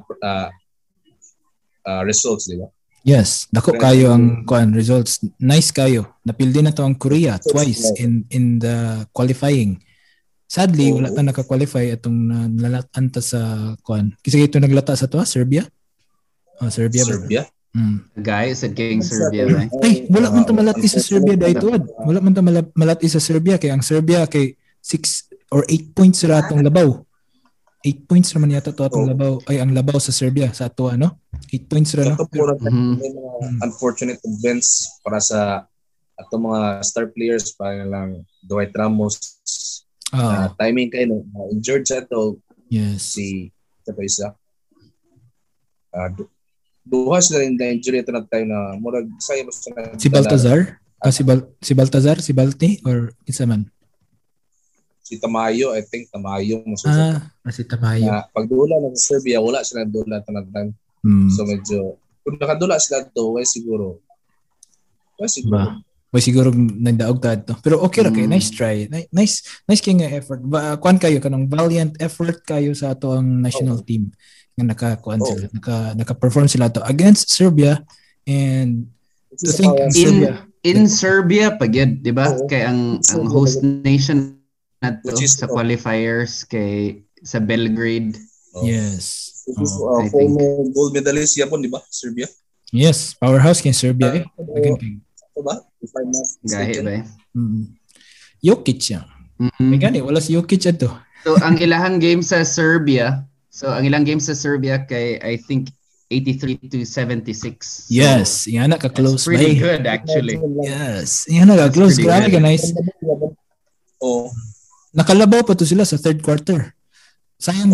results, di ba? Yes, dako kayo ang kuan results. Nice kayo. Napildi na to ang Korea twice in the qualifying. Sadly, wala ta naka-qualify atong nalalatan ta sa kuan. Kasi ito naglata sa to Serbia. Serbia. Guys at gang Serbia right? Ay, wala man ta malati sa Serbia daytoad. Wala man ta malati sa Serbia kay ang Serbia kay 6 or 8 points ra atong labaw. 8 points ra man yata to atong labaw. Ay ang labaw sa Serbia sa ato ano? 8 points ra no. Unfortunate events para sa ato mga star players para lang Dwight Ramos. Timing kay no injured sa ato. Yes. Si Tapisa. duha sila rin na injury ito na tayo na murag sayo na si Baltazar? Si Baltazar? Si Balti? Or isa man? Si Tamayo, I think Tamayo masusok. Si Tamayo. Pag dula na sa Serbia, wala sila dula tanagdan. So medyo, kung nakadula sila to, way siguro. Way siguro nandaog tayo to. Pero okay ra kayo, nice try. Nice king effort. Kuan kayo, kanong valiant effort kayo sa ato ang national team. Nga naka-kuan sila, naka-perform sila to against Serbia and to think in Serbia pagyud, di ba? Kay ang host nation nato sa qualifiers kay sa Belgrade. Yes. This former gold medalist siya po, di ba? Serbia. Yes, powerhouse kay Serbia. Ba? Gahe ba? Jokic siya. Megani wala si Jokic ato. So ang ilang game sa Serbia kay I think 83-76. Yes, so, yana ka close. Pretty good actually. Yes, yana ka close. Grabe ka nice. Oh, nakalabaw pa to sila sa third quarter. Sayang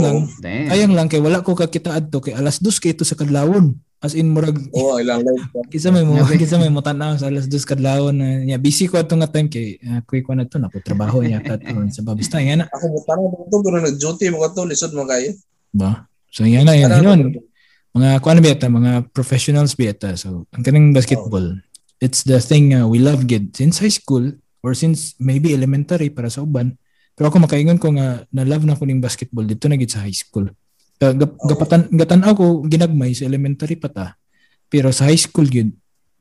lang kay wala ko kakita adto kay alas 2 kay ito sa kadlawon. As in murag ilang live kisa may mo tanaw sa alas 2 kadlawon na yeah, busy ko atong time kay quick ko na to na ko trabaho niya katon sa babista nga na ako tanaw to pero nag duty mo katon lisod mo kayo ba so yan na yun mga kuan beta mga professionals beta so ang kaning basketball it's the thing we love gid since high school or since maybe elementary para sa uban pero ako makaingon ko nga na love na ko ning basketball dito na gid sa high school. Gatan-aw ko ginagmay sa elementary pa ta. Pero sa high school gid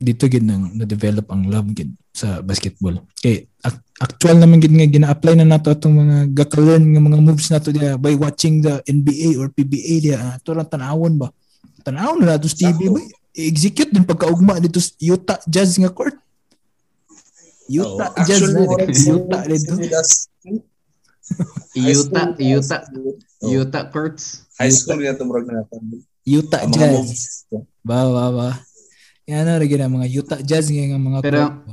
dito gid nang na-develop ang love gid sa basketball. Kay actual naman gid nga gina-apply na nato atong mga gaka-learn nga mga moves nato diha by watching the NBA or PBA diha. Ato lang tan-awon ba. Tan-awon na nato sa TV ba. I-execute din pagkaugma dito sa Utah Jazz nga court. Utah Jazz Utah dito. Utah courts. High school na tumurag na natin. Utah Jazz. Ba. Yan na rin mga Utah Jazz nga mga court.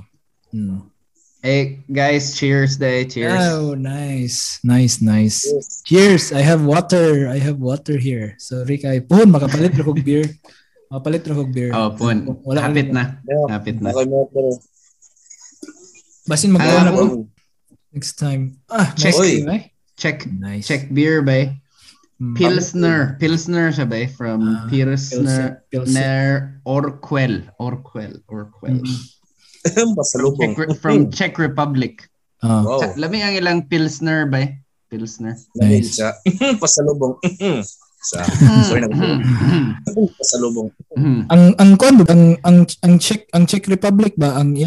Hey guys, cheers day. Cheers. Oh, nice. Yes. Cheers. I have water here. So, Rikay, puhon, makapalit rin kong beer. Oh, puhon. Hapit na. Basin magawa na po. Next time. Check beer ba? Pilsner siya ba? From Pilsner Orquell. From Czech Republic. Wow. Lami ang ilang Pilsner ba? Pilsner. Nice. Pasalubong. Pasalubong. Ang Czech Republic ba? Ang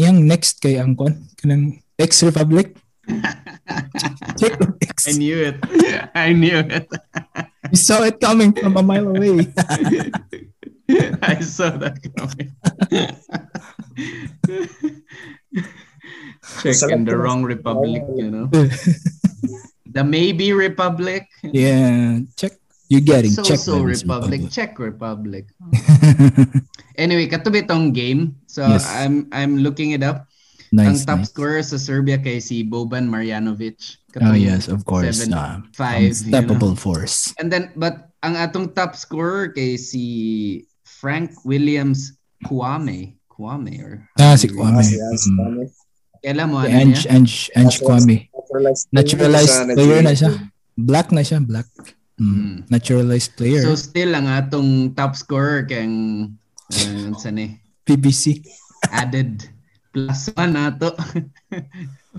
iyang next kay ang kon? Kanang X Republic? I knew it. You saw it coming from a mile away. I saw that coming. Check in the wrong republic, you know. The maybe republic. Yeah, check. You're getting Czech Republic. Czech Republic. Anyway, katubi tong game. So yes. I'm looking it up. Nice, ang top scorer sa Serbia kay si Boban Marjanovic. Oh yes, of course. 7-5. Unstoppable force. And then, but ang atong top scorer kay si Frank Williams Kwame or... si Kwame. Kailan mo? Ange Kwame. Naturalized player na siya. Black na siya. Naturalized player. So still, ang atong top scorer kay PBC. Added... Plus one na to.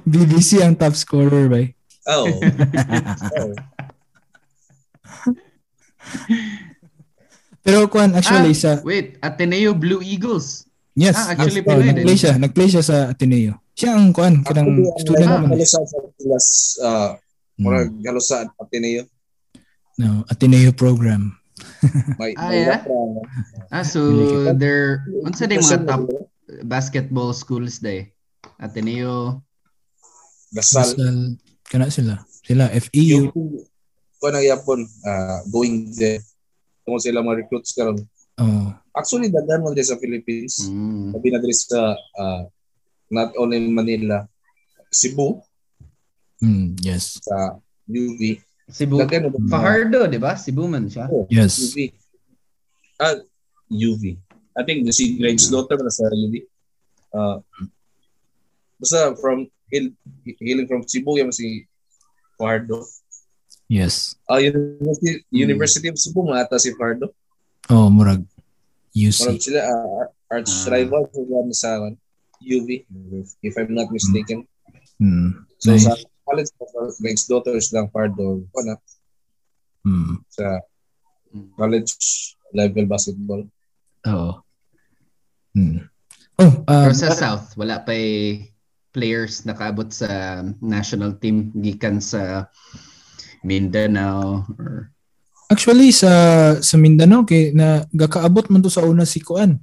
BBC ang top scorer ba? Oh. Pero kuan actually sa... Wait, Ateneo Blue Eagles. Yes. Actually Pinoy. Nag-play siya sa Ateneo. Siya ang kuan. Kanang student naman. Galo sa Ateneo. No, Ateneo program. So they're... Unsa din mga top... basketball schools day. Ateneo. Gasal. Kana sila. Sila, FEU. Kung ano yapon, going there. Kung sila mga recruits karon. Actually, daghan mo sa Philippines. Sabi na dito sa not only Manila. Cebu. Yes. Sa UV. Cebu. Fajardo, di ba? Cebu man siya. Yes. UV. UV. I think si Greg's daughter nasa UV. Basta from hailing from Cebu, yung si Fardo. Yes. University of Cebu, mga ata si Fardo. Oh, murag UC. Murag sila, arch rival sa UV, if I'm not mistaken. So nice. Sa college of Greg's daughters lang, Fardo, ano? Sa college level basketball. Oo. Pero sa South, wala pa players nakaabot sa national team gikan sa Mindanao or... Actually sa Mindanao kay na gakaabot man to sa una si Kuan.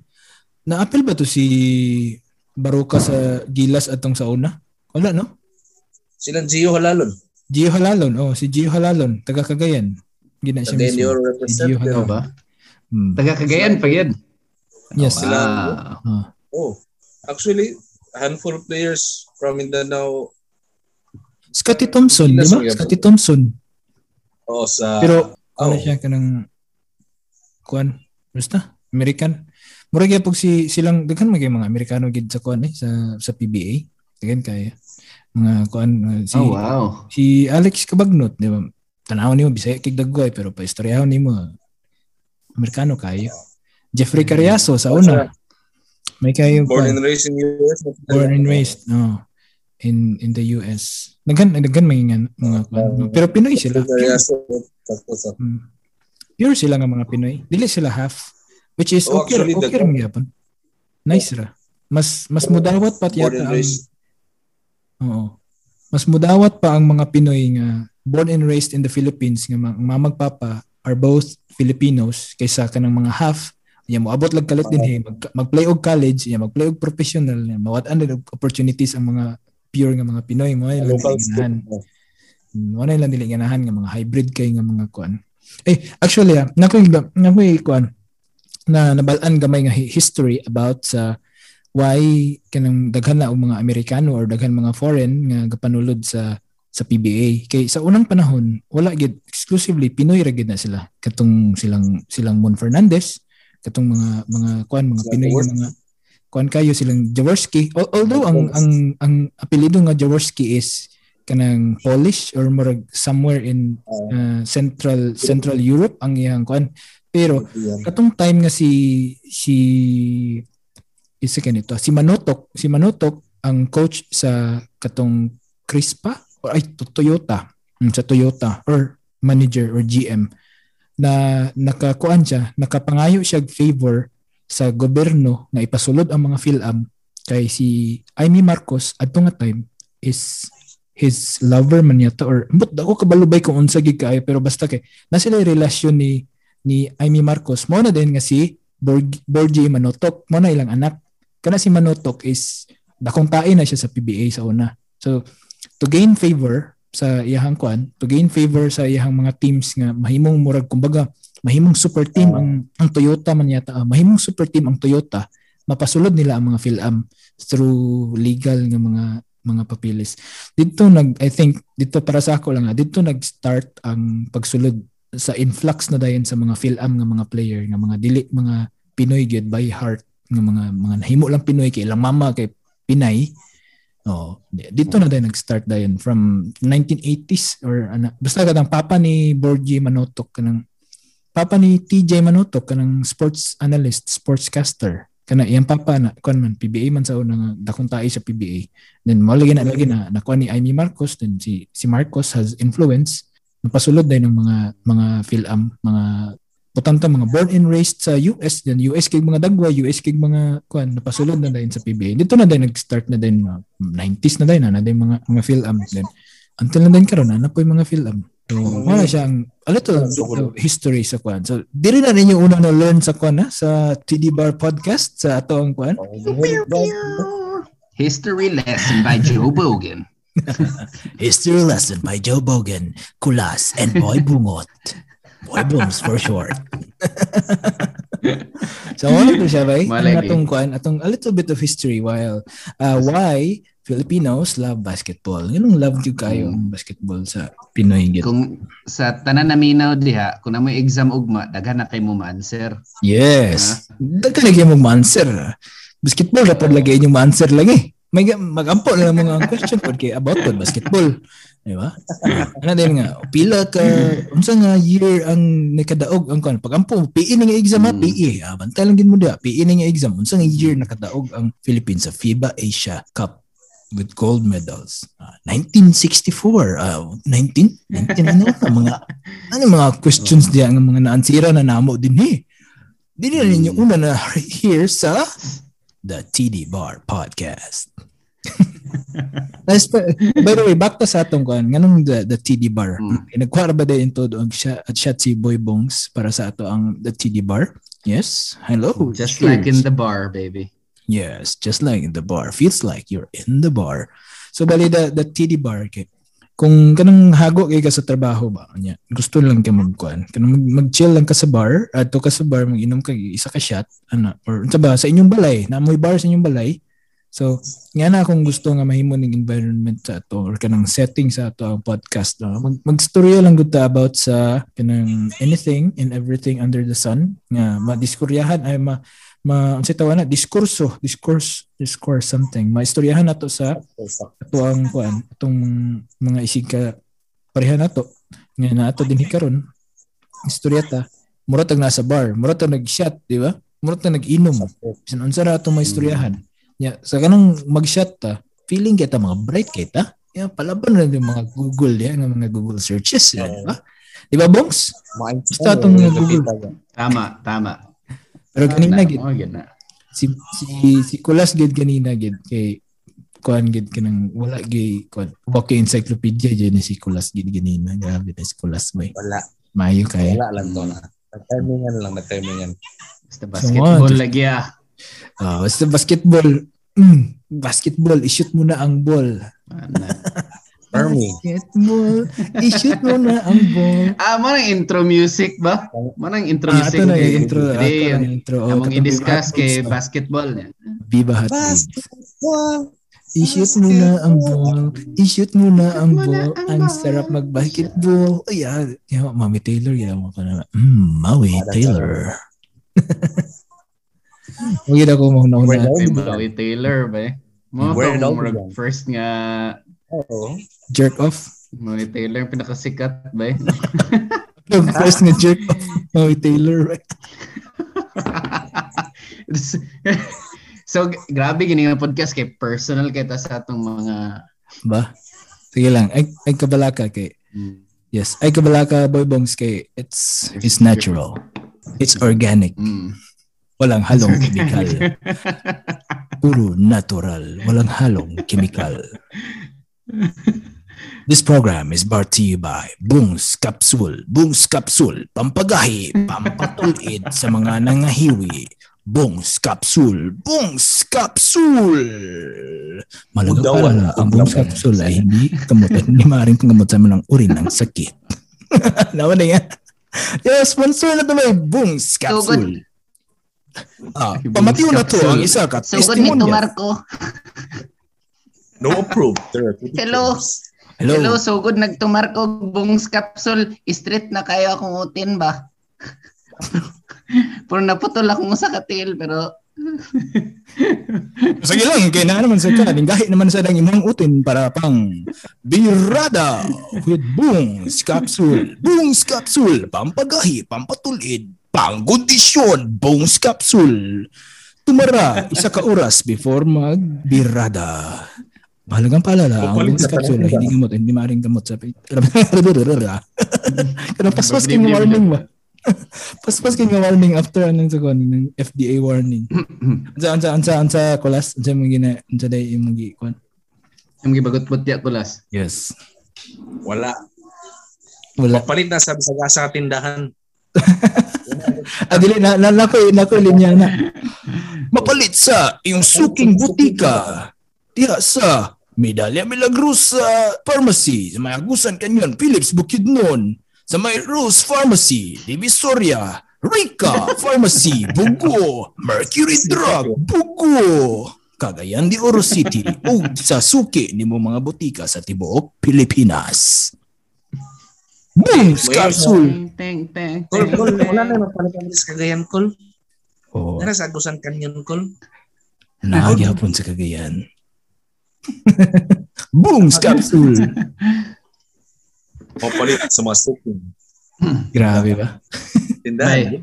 Na-appel ba to si Baroka sa Gilas atong sa una? Wala no? Silang Gio Halalon. Oh, si Gio Halalon, taga Cagayan. Gina siya mismo. Gio Halalon ba? Taga Cagayan pa yan. Yes. Actually, handful of players from Mindanao. Scottie Thompson, di ba? Scottie Thompson. Oo, sa... Pero, ano siya ka ng... Kuan? Basta? American? Murag yapog si silang... Daghan magay mga Amerikano gid sa kuan eh, sa PBA. Daghan kaya. Mga kuan... Si, si Alex Cabagnot, di ba? Tanaw ni mo, bisaya kigdagway, pero paistoryaw ni mo. Amerikano kaya. Jeffrey Carriazo sa una. May kayo... Born and raised in the US. Born and raised, no. In the US. Naggan mangingan mga pero Pinoy sila. Pure sila nga mga Pinoy. Dili sila half, which is okay ra gyapon. Nice ra. Mas mudawat pa yata. Mas mudawat pa ang mga Pinoy nga born and raised in the Philippines nga mamag papa are both Filipinos kaysa kanang mga half. Ya moabot lang kalit din hey magplay og college, ya magplay og professional, ya mawat-an og opportunities ang mga pure nga mga Pinoy mo ay lalakihan. Wala lang dilinganahan nga mga hybrid kay nga mga kuan. Eh actually nakoy kuan na nabal-an gamay nga history about sa why kanang daghan na og mga Amerikano or daghan mga foreign nga gapanulod sa PBA kay sa unang panahon wala gid exclusively Pinoy ra gid na sila katong silang Mon Fernandez katong mga kuan mga Pinoy mga kuan kayo silang Jaworski. Although ang apelyido nga Jaworski is kanang Polish or more somewhere in Central Europe ang iyang kuan, pero katong time nga si Manotok ang coach sa katong Crispa or Toyota or manager or GM na nakakuan siya nakapangayo siya favor sa gobyerno nga ipasulod ang mga PhilAm kay si Aimee Marcos adto nga time is his lover man yata or but ako kabalubay kung unsa gid kaayo pero basta kay nasila relasyon ni Aimee Marcos mo na din nga si Borgie Manotok mo na ilang anak kana si Manotok is dakong tae na siya sa PBA sa una so to gain favor sa iyang mga teams nga mahimong murag kumbaga mahimong super team ang Toyota man yata. Mahimong super team ang Toyota. Mapasulod nila ang mga PhilAm through legal nga mga papilis. Dito para sa ako lang dito nag-start ang pagsulod sa influx na dayon sa mga PhilAm nga mga player nga mga dili mga Pinoy gyud by heart nga mga nahimo lang Pinoy kay ilang mama kay Pinay. Dito na dayon nag-start dayon from 1980s or basta kadang papa ni Borgie Manotok kanang papa ni TJ Manotok kanang sports analyst, sportscaster. Kana iyang papa na kuan man PBA man sa unang dakong tae sa PBA. Then mao lagi na kuan ni Aimee Marcos then si Marcos has influence napasulod din ng mga PhilAm, mga putanta mga born and raised sa US then US kay mga dagway, US kay mga kuan napasulod na din sa PBA. Dito na din nag-start na din 90s na din mga PhilAm din. Until na din karon na poy mga PhilAm. So, wala siyang a little history sa kwan. So, diri na ninyo unang na-learn sa kwan sa TD Bar Podcast sa ato ang kwan. History lesson by Joe Bogan. History lesson by Joe Bogan, Kulas, and Boy Bungot. Boy Booms for short. So, wala po siya ba? Atong kwan, atong a little bit of history while why Filipinos love basketball. Ganong love yung kayo ang basketball sa Pinoy. Get. Kung sa tanan na minaw diha, kung na may exam ugma, daghan na kayo mo ma-answer. Yes. Daghan na kayo mo ma-answer. Basketball, dapat lagay yung ma-answer lagi. May mag-ampo na mga question kay about what basketball. Di ba? Ano din nga, pila ka, unsa nga year ang nakadaog ang kon. Pag-ampo, PE na nga exam ha, PE. Bantay lang din mo diha, PE na nga exam. Unsa nga year nakadaog ang Philippines sa FIBA Asia Cup with gold medals. 1964, 19 mga questions diya ng mga naansira na namo din eh. Dili na ninyo una na here sa The TD Bar Podcast. By the way, back to sa atong kuan, nganong the TD Bar. Nagkuha ba din to doon siya at siya si Boy Bongs para sa ato ang The TD Bar. Yes, hello. Just cheers. Like in the bar, baby. Yes, just like in the bar. Feels like you're in the bar. So, bali, the TD bar. Okay. Kung kanang hago kay ka sa trabaho ba, anya, gusto lang ka magkuhan. Kanang mag-chill lang ka sa bar, ato ka sa bar, mag-inom ka, isa ka shot, ano, or ba, sa inyong balay, naamoy bar sa inyong balay. So, nga na kung gusto nga mahimo ng environment sa ato or kanang setting sa ato ang podcast. No? Mag-storya lang gud ta about sa kanang anything and everything under the sun. Nga, madiskuryahan ay discourse something. Maistoryahan nato sa atuang kuan, atong mga isig ka pareha nato. Nga nato din hikaron. Istoryata. Mura tag nasa bar, mura tag nag-shot, di ba? Mura tag nag-inom. Bisan unsa ra atong maistoryahan. Yeah, sa kanang mag-shot ta, feeling kita mga bright kita. Yeah, palaban na yung mga Google yan, yeah, mga Google searches yan, yeah, di ba? Di ba, Bongs? Basta itong mga Google. Tama. Pero kanina gid si Kulas gid kanina gid kay kuan gid kanang wala gid kuan walking encyclopedia gid ni si Kulas gid kanina. Grabe na si Kulas boy. Wala. Mayo kay. Wala lang to na. Nagtimingan. Basta basketball so, lagi ah. Basta basketball. Basketball, i-shoot mo na ang ball. Basketball, i-shoot mo na ang ball. Manang intro music ba? Manang intro music. Ito na yung intro. Amang i-discuss kay basketball. Viva Hot Basketball. I-shoot mo na ang ball. I-shoot mo na ang ball. Ang sarap mag-basketball. Ay, Mami Taylor. Maui Taylor. Huwag ako mahunahon na. Maui Taylor ba eh? Mga kong first nga jerk off. Maui Taylor pinakasikat ba eh? First nga jerk off. Maui Taylor right? So grabe gini nga podcast kay personal kita sa atong mga ba? Sige lang. Ay kabalaka kay yes. Ay kabalaka Boy Bongs kay it's natural. It's organic. Walang halong chemical. Puro natural. Walang halong chemical. This program is brought to you by Bungs Capsule. Bungs Capsule. Pampagahi. Pampatulid sa mga nangahiwi. Bungs Capsule. Bungs Capsule. Malaga pala ang Bungs Capsule ay hindi kamutan. Hindi maaaring pangamot sa mga urin ng sakit. Nawa na yan. Yes, sponsor na tuloy. Bungs Capsule. Pamatiw na to ang isa ka testimonya. So, Marco. No approved therapy. Hello. So good nagtumar ko Bungs Capsule. Straight na kayo akong utin ba? Puro naputol akong sa katil pero sige lang, kaya na naman sa kanin. Kahit naman sa dang imong utin para pang birada with Bungs Capsule. Bungs Capsule. Pampagahi, pampatulid. Pangkondisyon, Bungs Capsule. Tumara, isa ka oras before magbirada. Mahalagang paalala, ang Bungs Capsule ay hindi maaaring gamot sa paspas kang warning ba? Paspas kang warning after anong sakon ng FDA warning. Ansa, Kulas? Ansa mong gina, ansa day yung mong gikuan? Yung mong gibagot-bot ya, Kulas? Yes. Wala. Papalit na sabi-saga sa tindahan. Adili na ko linya na. Mapalit sa iyong suking butika. Diha sa Medalya Milagrosa Pharmacy. Sa may Agusan Canyon, Philips Bukidnon. Sa may Rose Pharmacy, Divisoria, Rica Pharmacy, Bugo, Mercury Drug, Bugo. Cagayan de Oro City o sa suki nimo mga butika sa tibuok Pilipinas. Boom! Scarsul! Kol, wala na magpapalitan sa Cagayan, Kol. Oo. Nara sa Agusan Canyon, Kol. Nakagyapon sa Cagayan. Boom! Scarsul! Papalit sa mga suki. Grabe ba? Tindahan.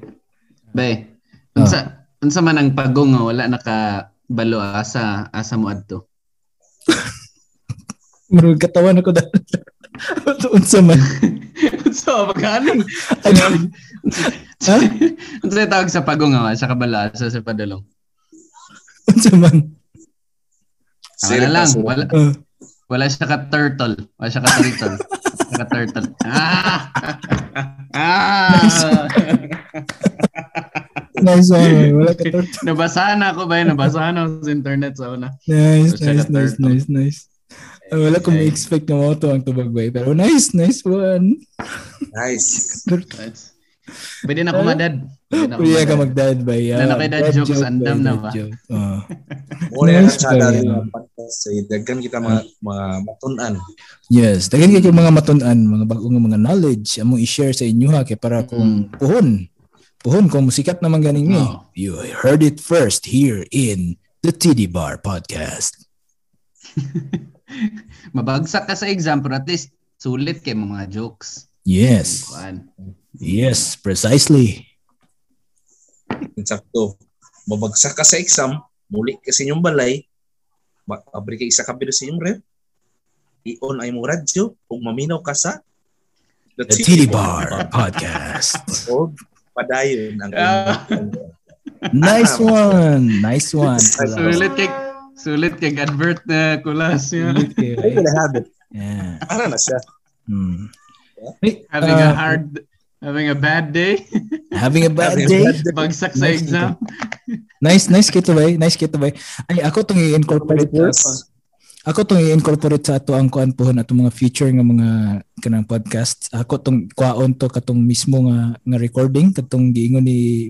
Bay. Unsa man ang pagong wala naka balo asa mo adto. Murug katawan ako da. Unsa man. Unsa pagani? Unsa tawag sa pagong sa kabalo sa padulong? Unsa man. Wala lang, wala siya ka turtle. Wala siya ka turtle. Ka turtle. Nice one. Wala ka turtle. Nabasahan ako ba? Nabasahan ako sa internet sa una. Nice. Wala ko ma-expect na mo ito ang tubagbay. Pero nice one. Nice. Pwede na kumadad. Pwede ka magdad ba? Wala kay dad jokes. Andam na ba? Muna na sa dad. Daghan kita mga matunan. Yes. Daghan kita mga matunan. Mga bagong mga knowledge. Among i-share sa inyo ha. Kaya para kung puhon kung musikat naman ganing ni. You heard it first here in the TD Bar Podcast. Mabagsak ka sa exam pero at least sulit kayo mga jokes. Yes. Yes, precisely. Insakto. Mabagsak ka sa exam, muli ka sa inyong balay, abri ka isa kabilo sa inyong rep, i-on ay mong radyo, kung maminaw ka sa The TD Bar Podcast. O, padayon ang Nice one. Sulit kay advert na kulas yun. Ay, nahabit. Yeah. Para na siya. Having a bad day. Bagsak sa exam. Nice kito ba? Ay, ako itong i-incorporate. Ako itong i-incorporate sa ito ang kuan po na itong mga feature ng mga kanang podcast. Ako itong kuan to katong mismo nga recording. Katong giingon ni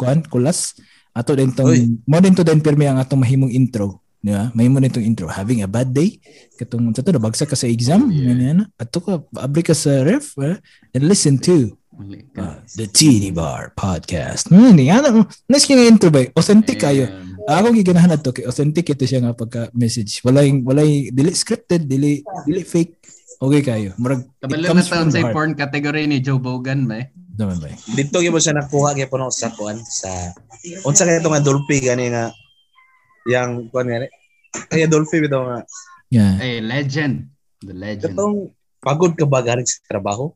kuan, kulas. Ato din itong, mo din to din pirmi ang atong mahimong intro. Yeah, may mo nitong intro. Having a bad day. Katong sa ito, nabagsak ka sa exam. Yeah. Ato ka, abri ka sa ref. And listen to the TD Bar Podcast. Nice yung intro ba? Authentic kayo. Ako giganahan na ito. Authentic ito siya nga pagka-message. Walay dili scripted, dili fake. Okay kayo. Kabalo na taon sa porn category ni Joe Bogan ba? Naman ba? Dito yung mo siya nakuha. Kaya po na usapuan sa... Unsa kaya ito nga Dolphy gani nga yang kuan nga ay Dolphy bitaw nga. Yeah. Ay legend. The legend. Katong pagod ka ba galing sa trabaho?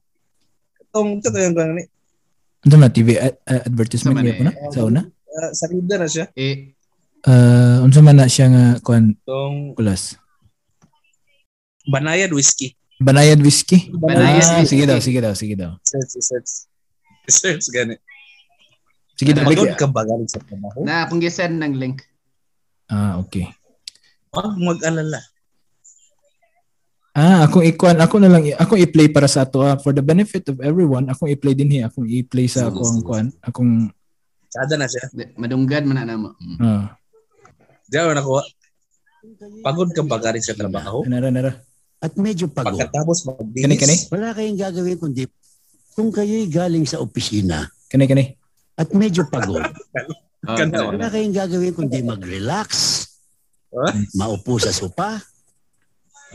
Katong yung kuan ni. Ito na TV advertisement niya po na? Sa una? Sa leader na siya. Unsa man na siya nga kuan kulas? Banayad whiskey? Banayad whiskey. Sige daw. Search gani. Sige daw. Pagod ka ba galing sa trabaho? Na, kung i-send ng link. Okay. Huwag mag-alala. Akong i-play para sa ato. For the benefit of everyone, akong i-play din here. Akong i-play sa akong kuan. Akong... Sada na siya. Madunggad man na mo. Diyan na nakuha. Pagod ka ba galing sa trabaho? Nara. At medyo pagod. Pagkatapos magbihis. Kani. Wala kayong gagawin kundi kung kayo'y galing sa opisina. Kani. At medyo pagod. Wala kayong gagawin kundi mag-relax, maupo sa sopa,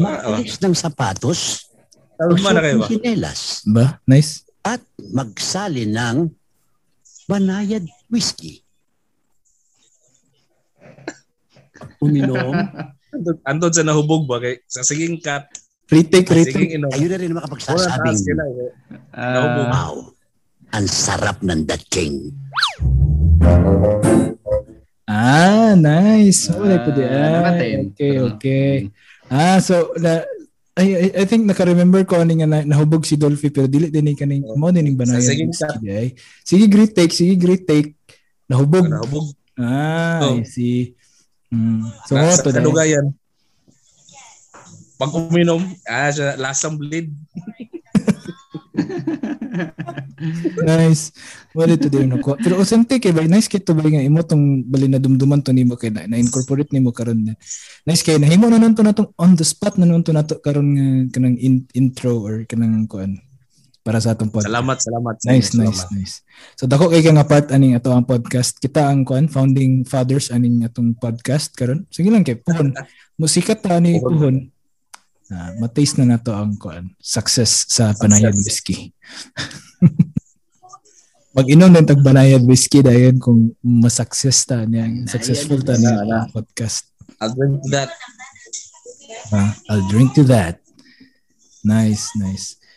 mag-alis ng sapatos, usok ng sinelas, nice. At magsali ng banayad whiskey. Uminom. Andon sa nahubog ba? Sa siging cut. Retake. Ayun na rin makapagsasabing. Wow. Ang sarap ng dating. Nice. Okay. So I think naka-remember ko ning nahubog si Dolphy pero dili din kaning mo din ning banayad. Sige, great take. Nahubog. I see. So sa kalugayan. Pag uminom, lasang bleed. Nice. Wala to din no ko. Pero usan te kay nice kay to bali nga imo tong bali na dumduman to nimo kay na incorporate nimo karon din. Nice kay nahimo na nanto natong on the spot na nanto nato karon nga kanang intro or kanang kuan para sa atong podcast. Salamat. Nice. So dako kay nga part aning ato ang podcast. Kita ang kuan founding fathers aning atong podcast karon. Sige lang kay puhon. Musika ta ni puhon. Mataste na nato ang kuan success sa panayad whiskey. Mag-inom ng tagbanayad whiskey dahil kung masuccess ta niya, successful ta na podcast. I'll drink to that. Nice.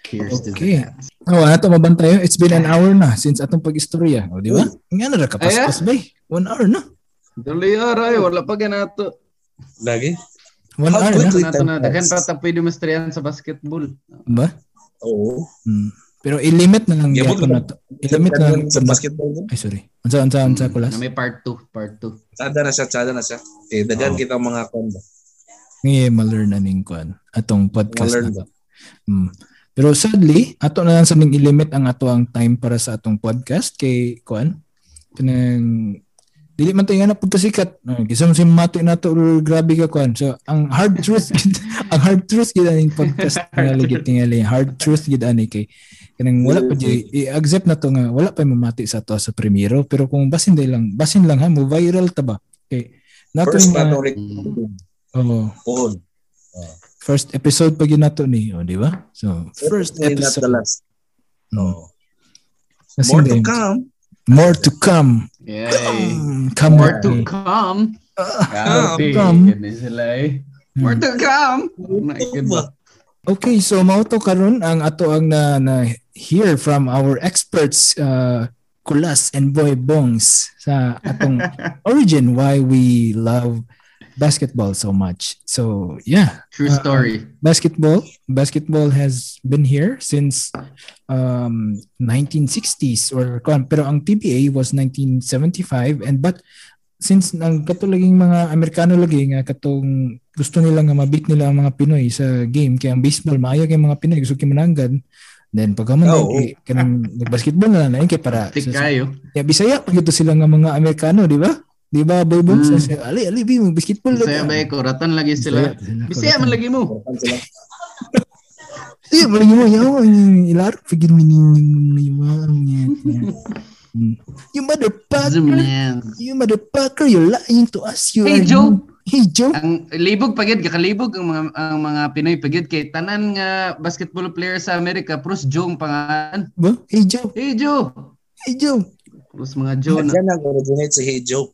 Cheers okay. To that. Oh, ato mabang tayo. It's been an hour na since atong pag-istorya. O, di ba? Nga na rakapaspas ba eh. 1 hour na. Dali aray. Wala pa ganato. Lagi? 1 hour na. Nato na. Dagan pa tayo pwede masteryan sa basketball. Ba? Oo. Pero i-limit na lang gano'n na ito. I-limit na lang sa basketball doon. Ay, sorry. Ansa, kulas? May part 2. Sada na siya. Eh, dagan kita mga kondo. Ngayon, ma-learn na ning kwan. Atong podcast na. Pero sadly, ato na lang sa ning i-limit ang ato ang time para sa atong podcast kay kwan. Kanang dili man tayo nga napagkasikat. Kisang simati na ito. Grabe ka kwan. So, ang hard truth, gina ning podcast na ligit tingali. Hard truth gina ni kay kanang wala pa di i-accept na to nga wala pa mamati sa to sa primero pero kung basin lang ha mo viral ta ba okay nato first episode pag yun nato ni di ba so first episode not the last no more to come yeah come more to come more to come my goodness. Okay, so mauto karon ang ato ang na hear from our experts Kulas and Boy Bongs sa atong origin why we love basketball so much. So, yeah. True story. Basketball has been here since 1960s or pero ang TBA was 1975 but since nang katulaging mga Amerikano lagi nga katong gusto nila nga mabit nila ang mga Pinoy sa game kaya ang baseball maayo kay mga Pinoy gusto kimanangan then pagkaman kanang basketball na lang kay para kayo kaya Bisaya pagito sila nga mga Amerikano di ba boybong sa ali bi mo basketball Bisaya ba koratan lagi sila Bisaya man lagi mo Bisaya man lagi mo yaw ilar figure ni mo You motherfucker, you're lying to us. Hey Joe. Ang libog pagid kakalibog ang mga Pinoy pagid kay tanan nga basketball player sa Amerika pros Joe ang pangalan. Hey Joe. Pros mga Joe na. Diyan nag-originate si Hey Joe.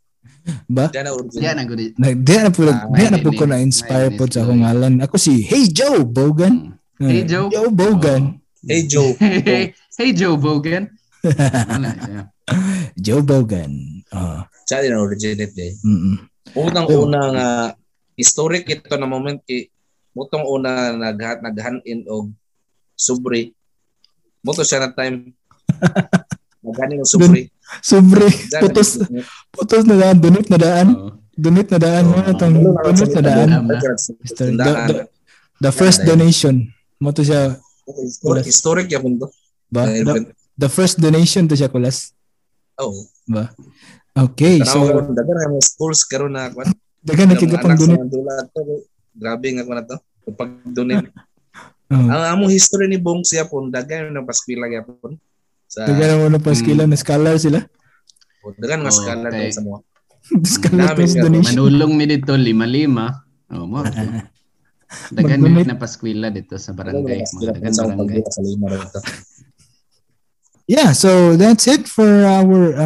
Ba? Diyan na po ko na inspire po sa akong ngalan. Ako si Hey Joe Bogan. Hey Joe Bogan. Joe Bogan. Siya din ang originate eh. Unang-una nga historic ito na moment kay mutong una naghanin og sobre. Muto siya na time naghanin og sobre. Putos na daan. Donate na daan. The first donation. Muto siya. Historic ya punto. The first donation to siya Kulas. Oh, ba? Okay, so dagan ang schools karon na kwan. Dagan na kitang donate. Grabe nga kwan ato. Pag donate. Ang among history ni Bong siya pon dagan na paskila gyapon. Sa dagan na paskila na scholar sila. O dagan mas scholar din sa mo. Manulong mi dito 5. Oh, mo. Dagan na paskila dito sa barangay. Dagan barangay. Yeah, so that's it for our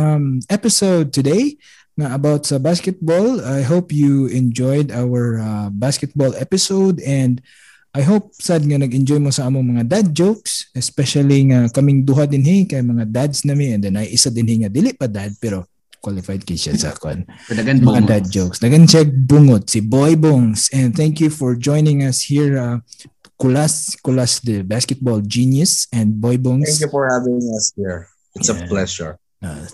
episode today about basketball. I hope you enjoyed our basketball episode and I hope sad nga nag-enjoy mo sa among mga dad jokes, especially nga kaming duha din hi kay mga dads nami and then ay isa din hi nga dili pa dad pero qualified kay siya sa kon. Mga dad jokes. Dagan check bungot si Boy Bongs and thank you for joining us here Kulas, the basketball genius, and Boy Bongs. Thank you for having us here. It's a pleasure.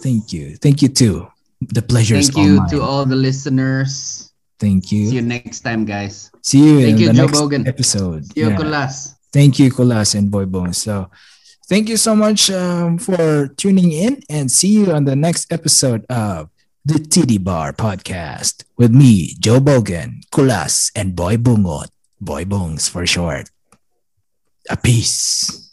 Thank you. Thank you too. The pleasure is all mine. Thank you to all the listeners. Thank you. See you next time, guys. See you in the next episode. See you, Kulas. Thank you, Kulas and Boy Bongs. So, Thank you so much for tuning in, and see you on the next episode of the TD Bar Podcast with me, Joe Bogan, Kulas, and Boy Bungot. Boy Bongs for short. A peace.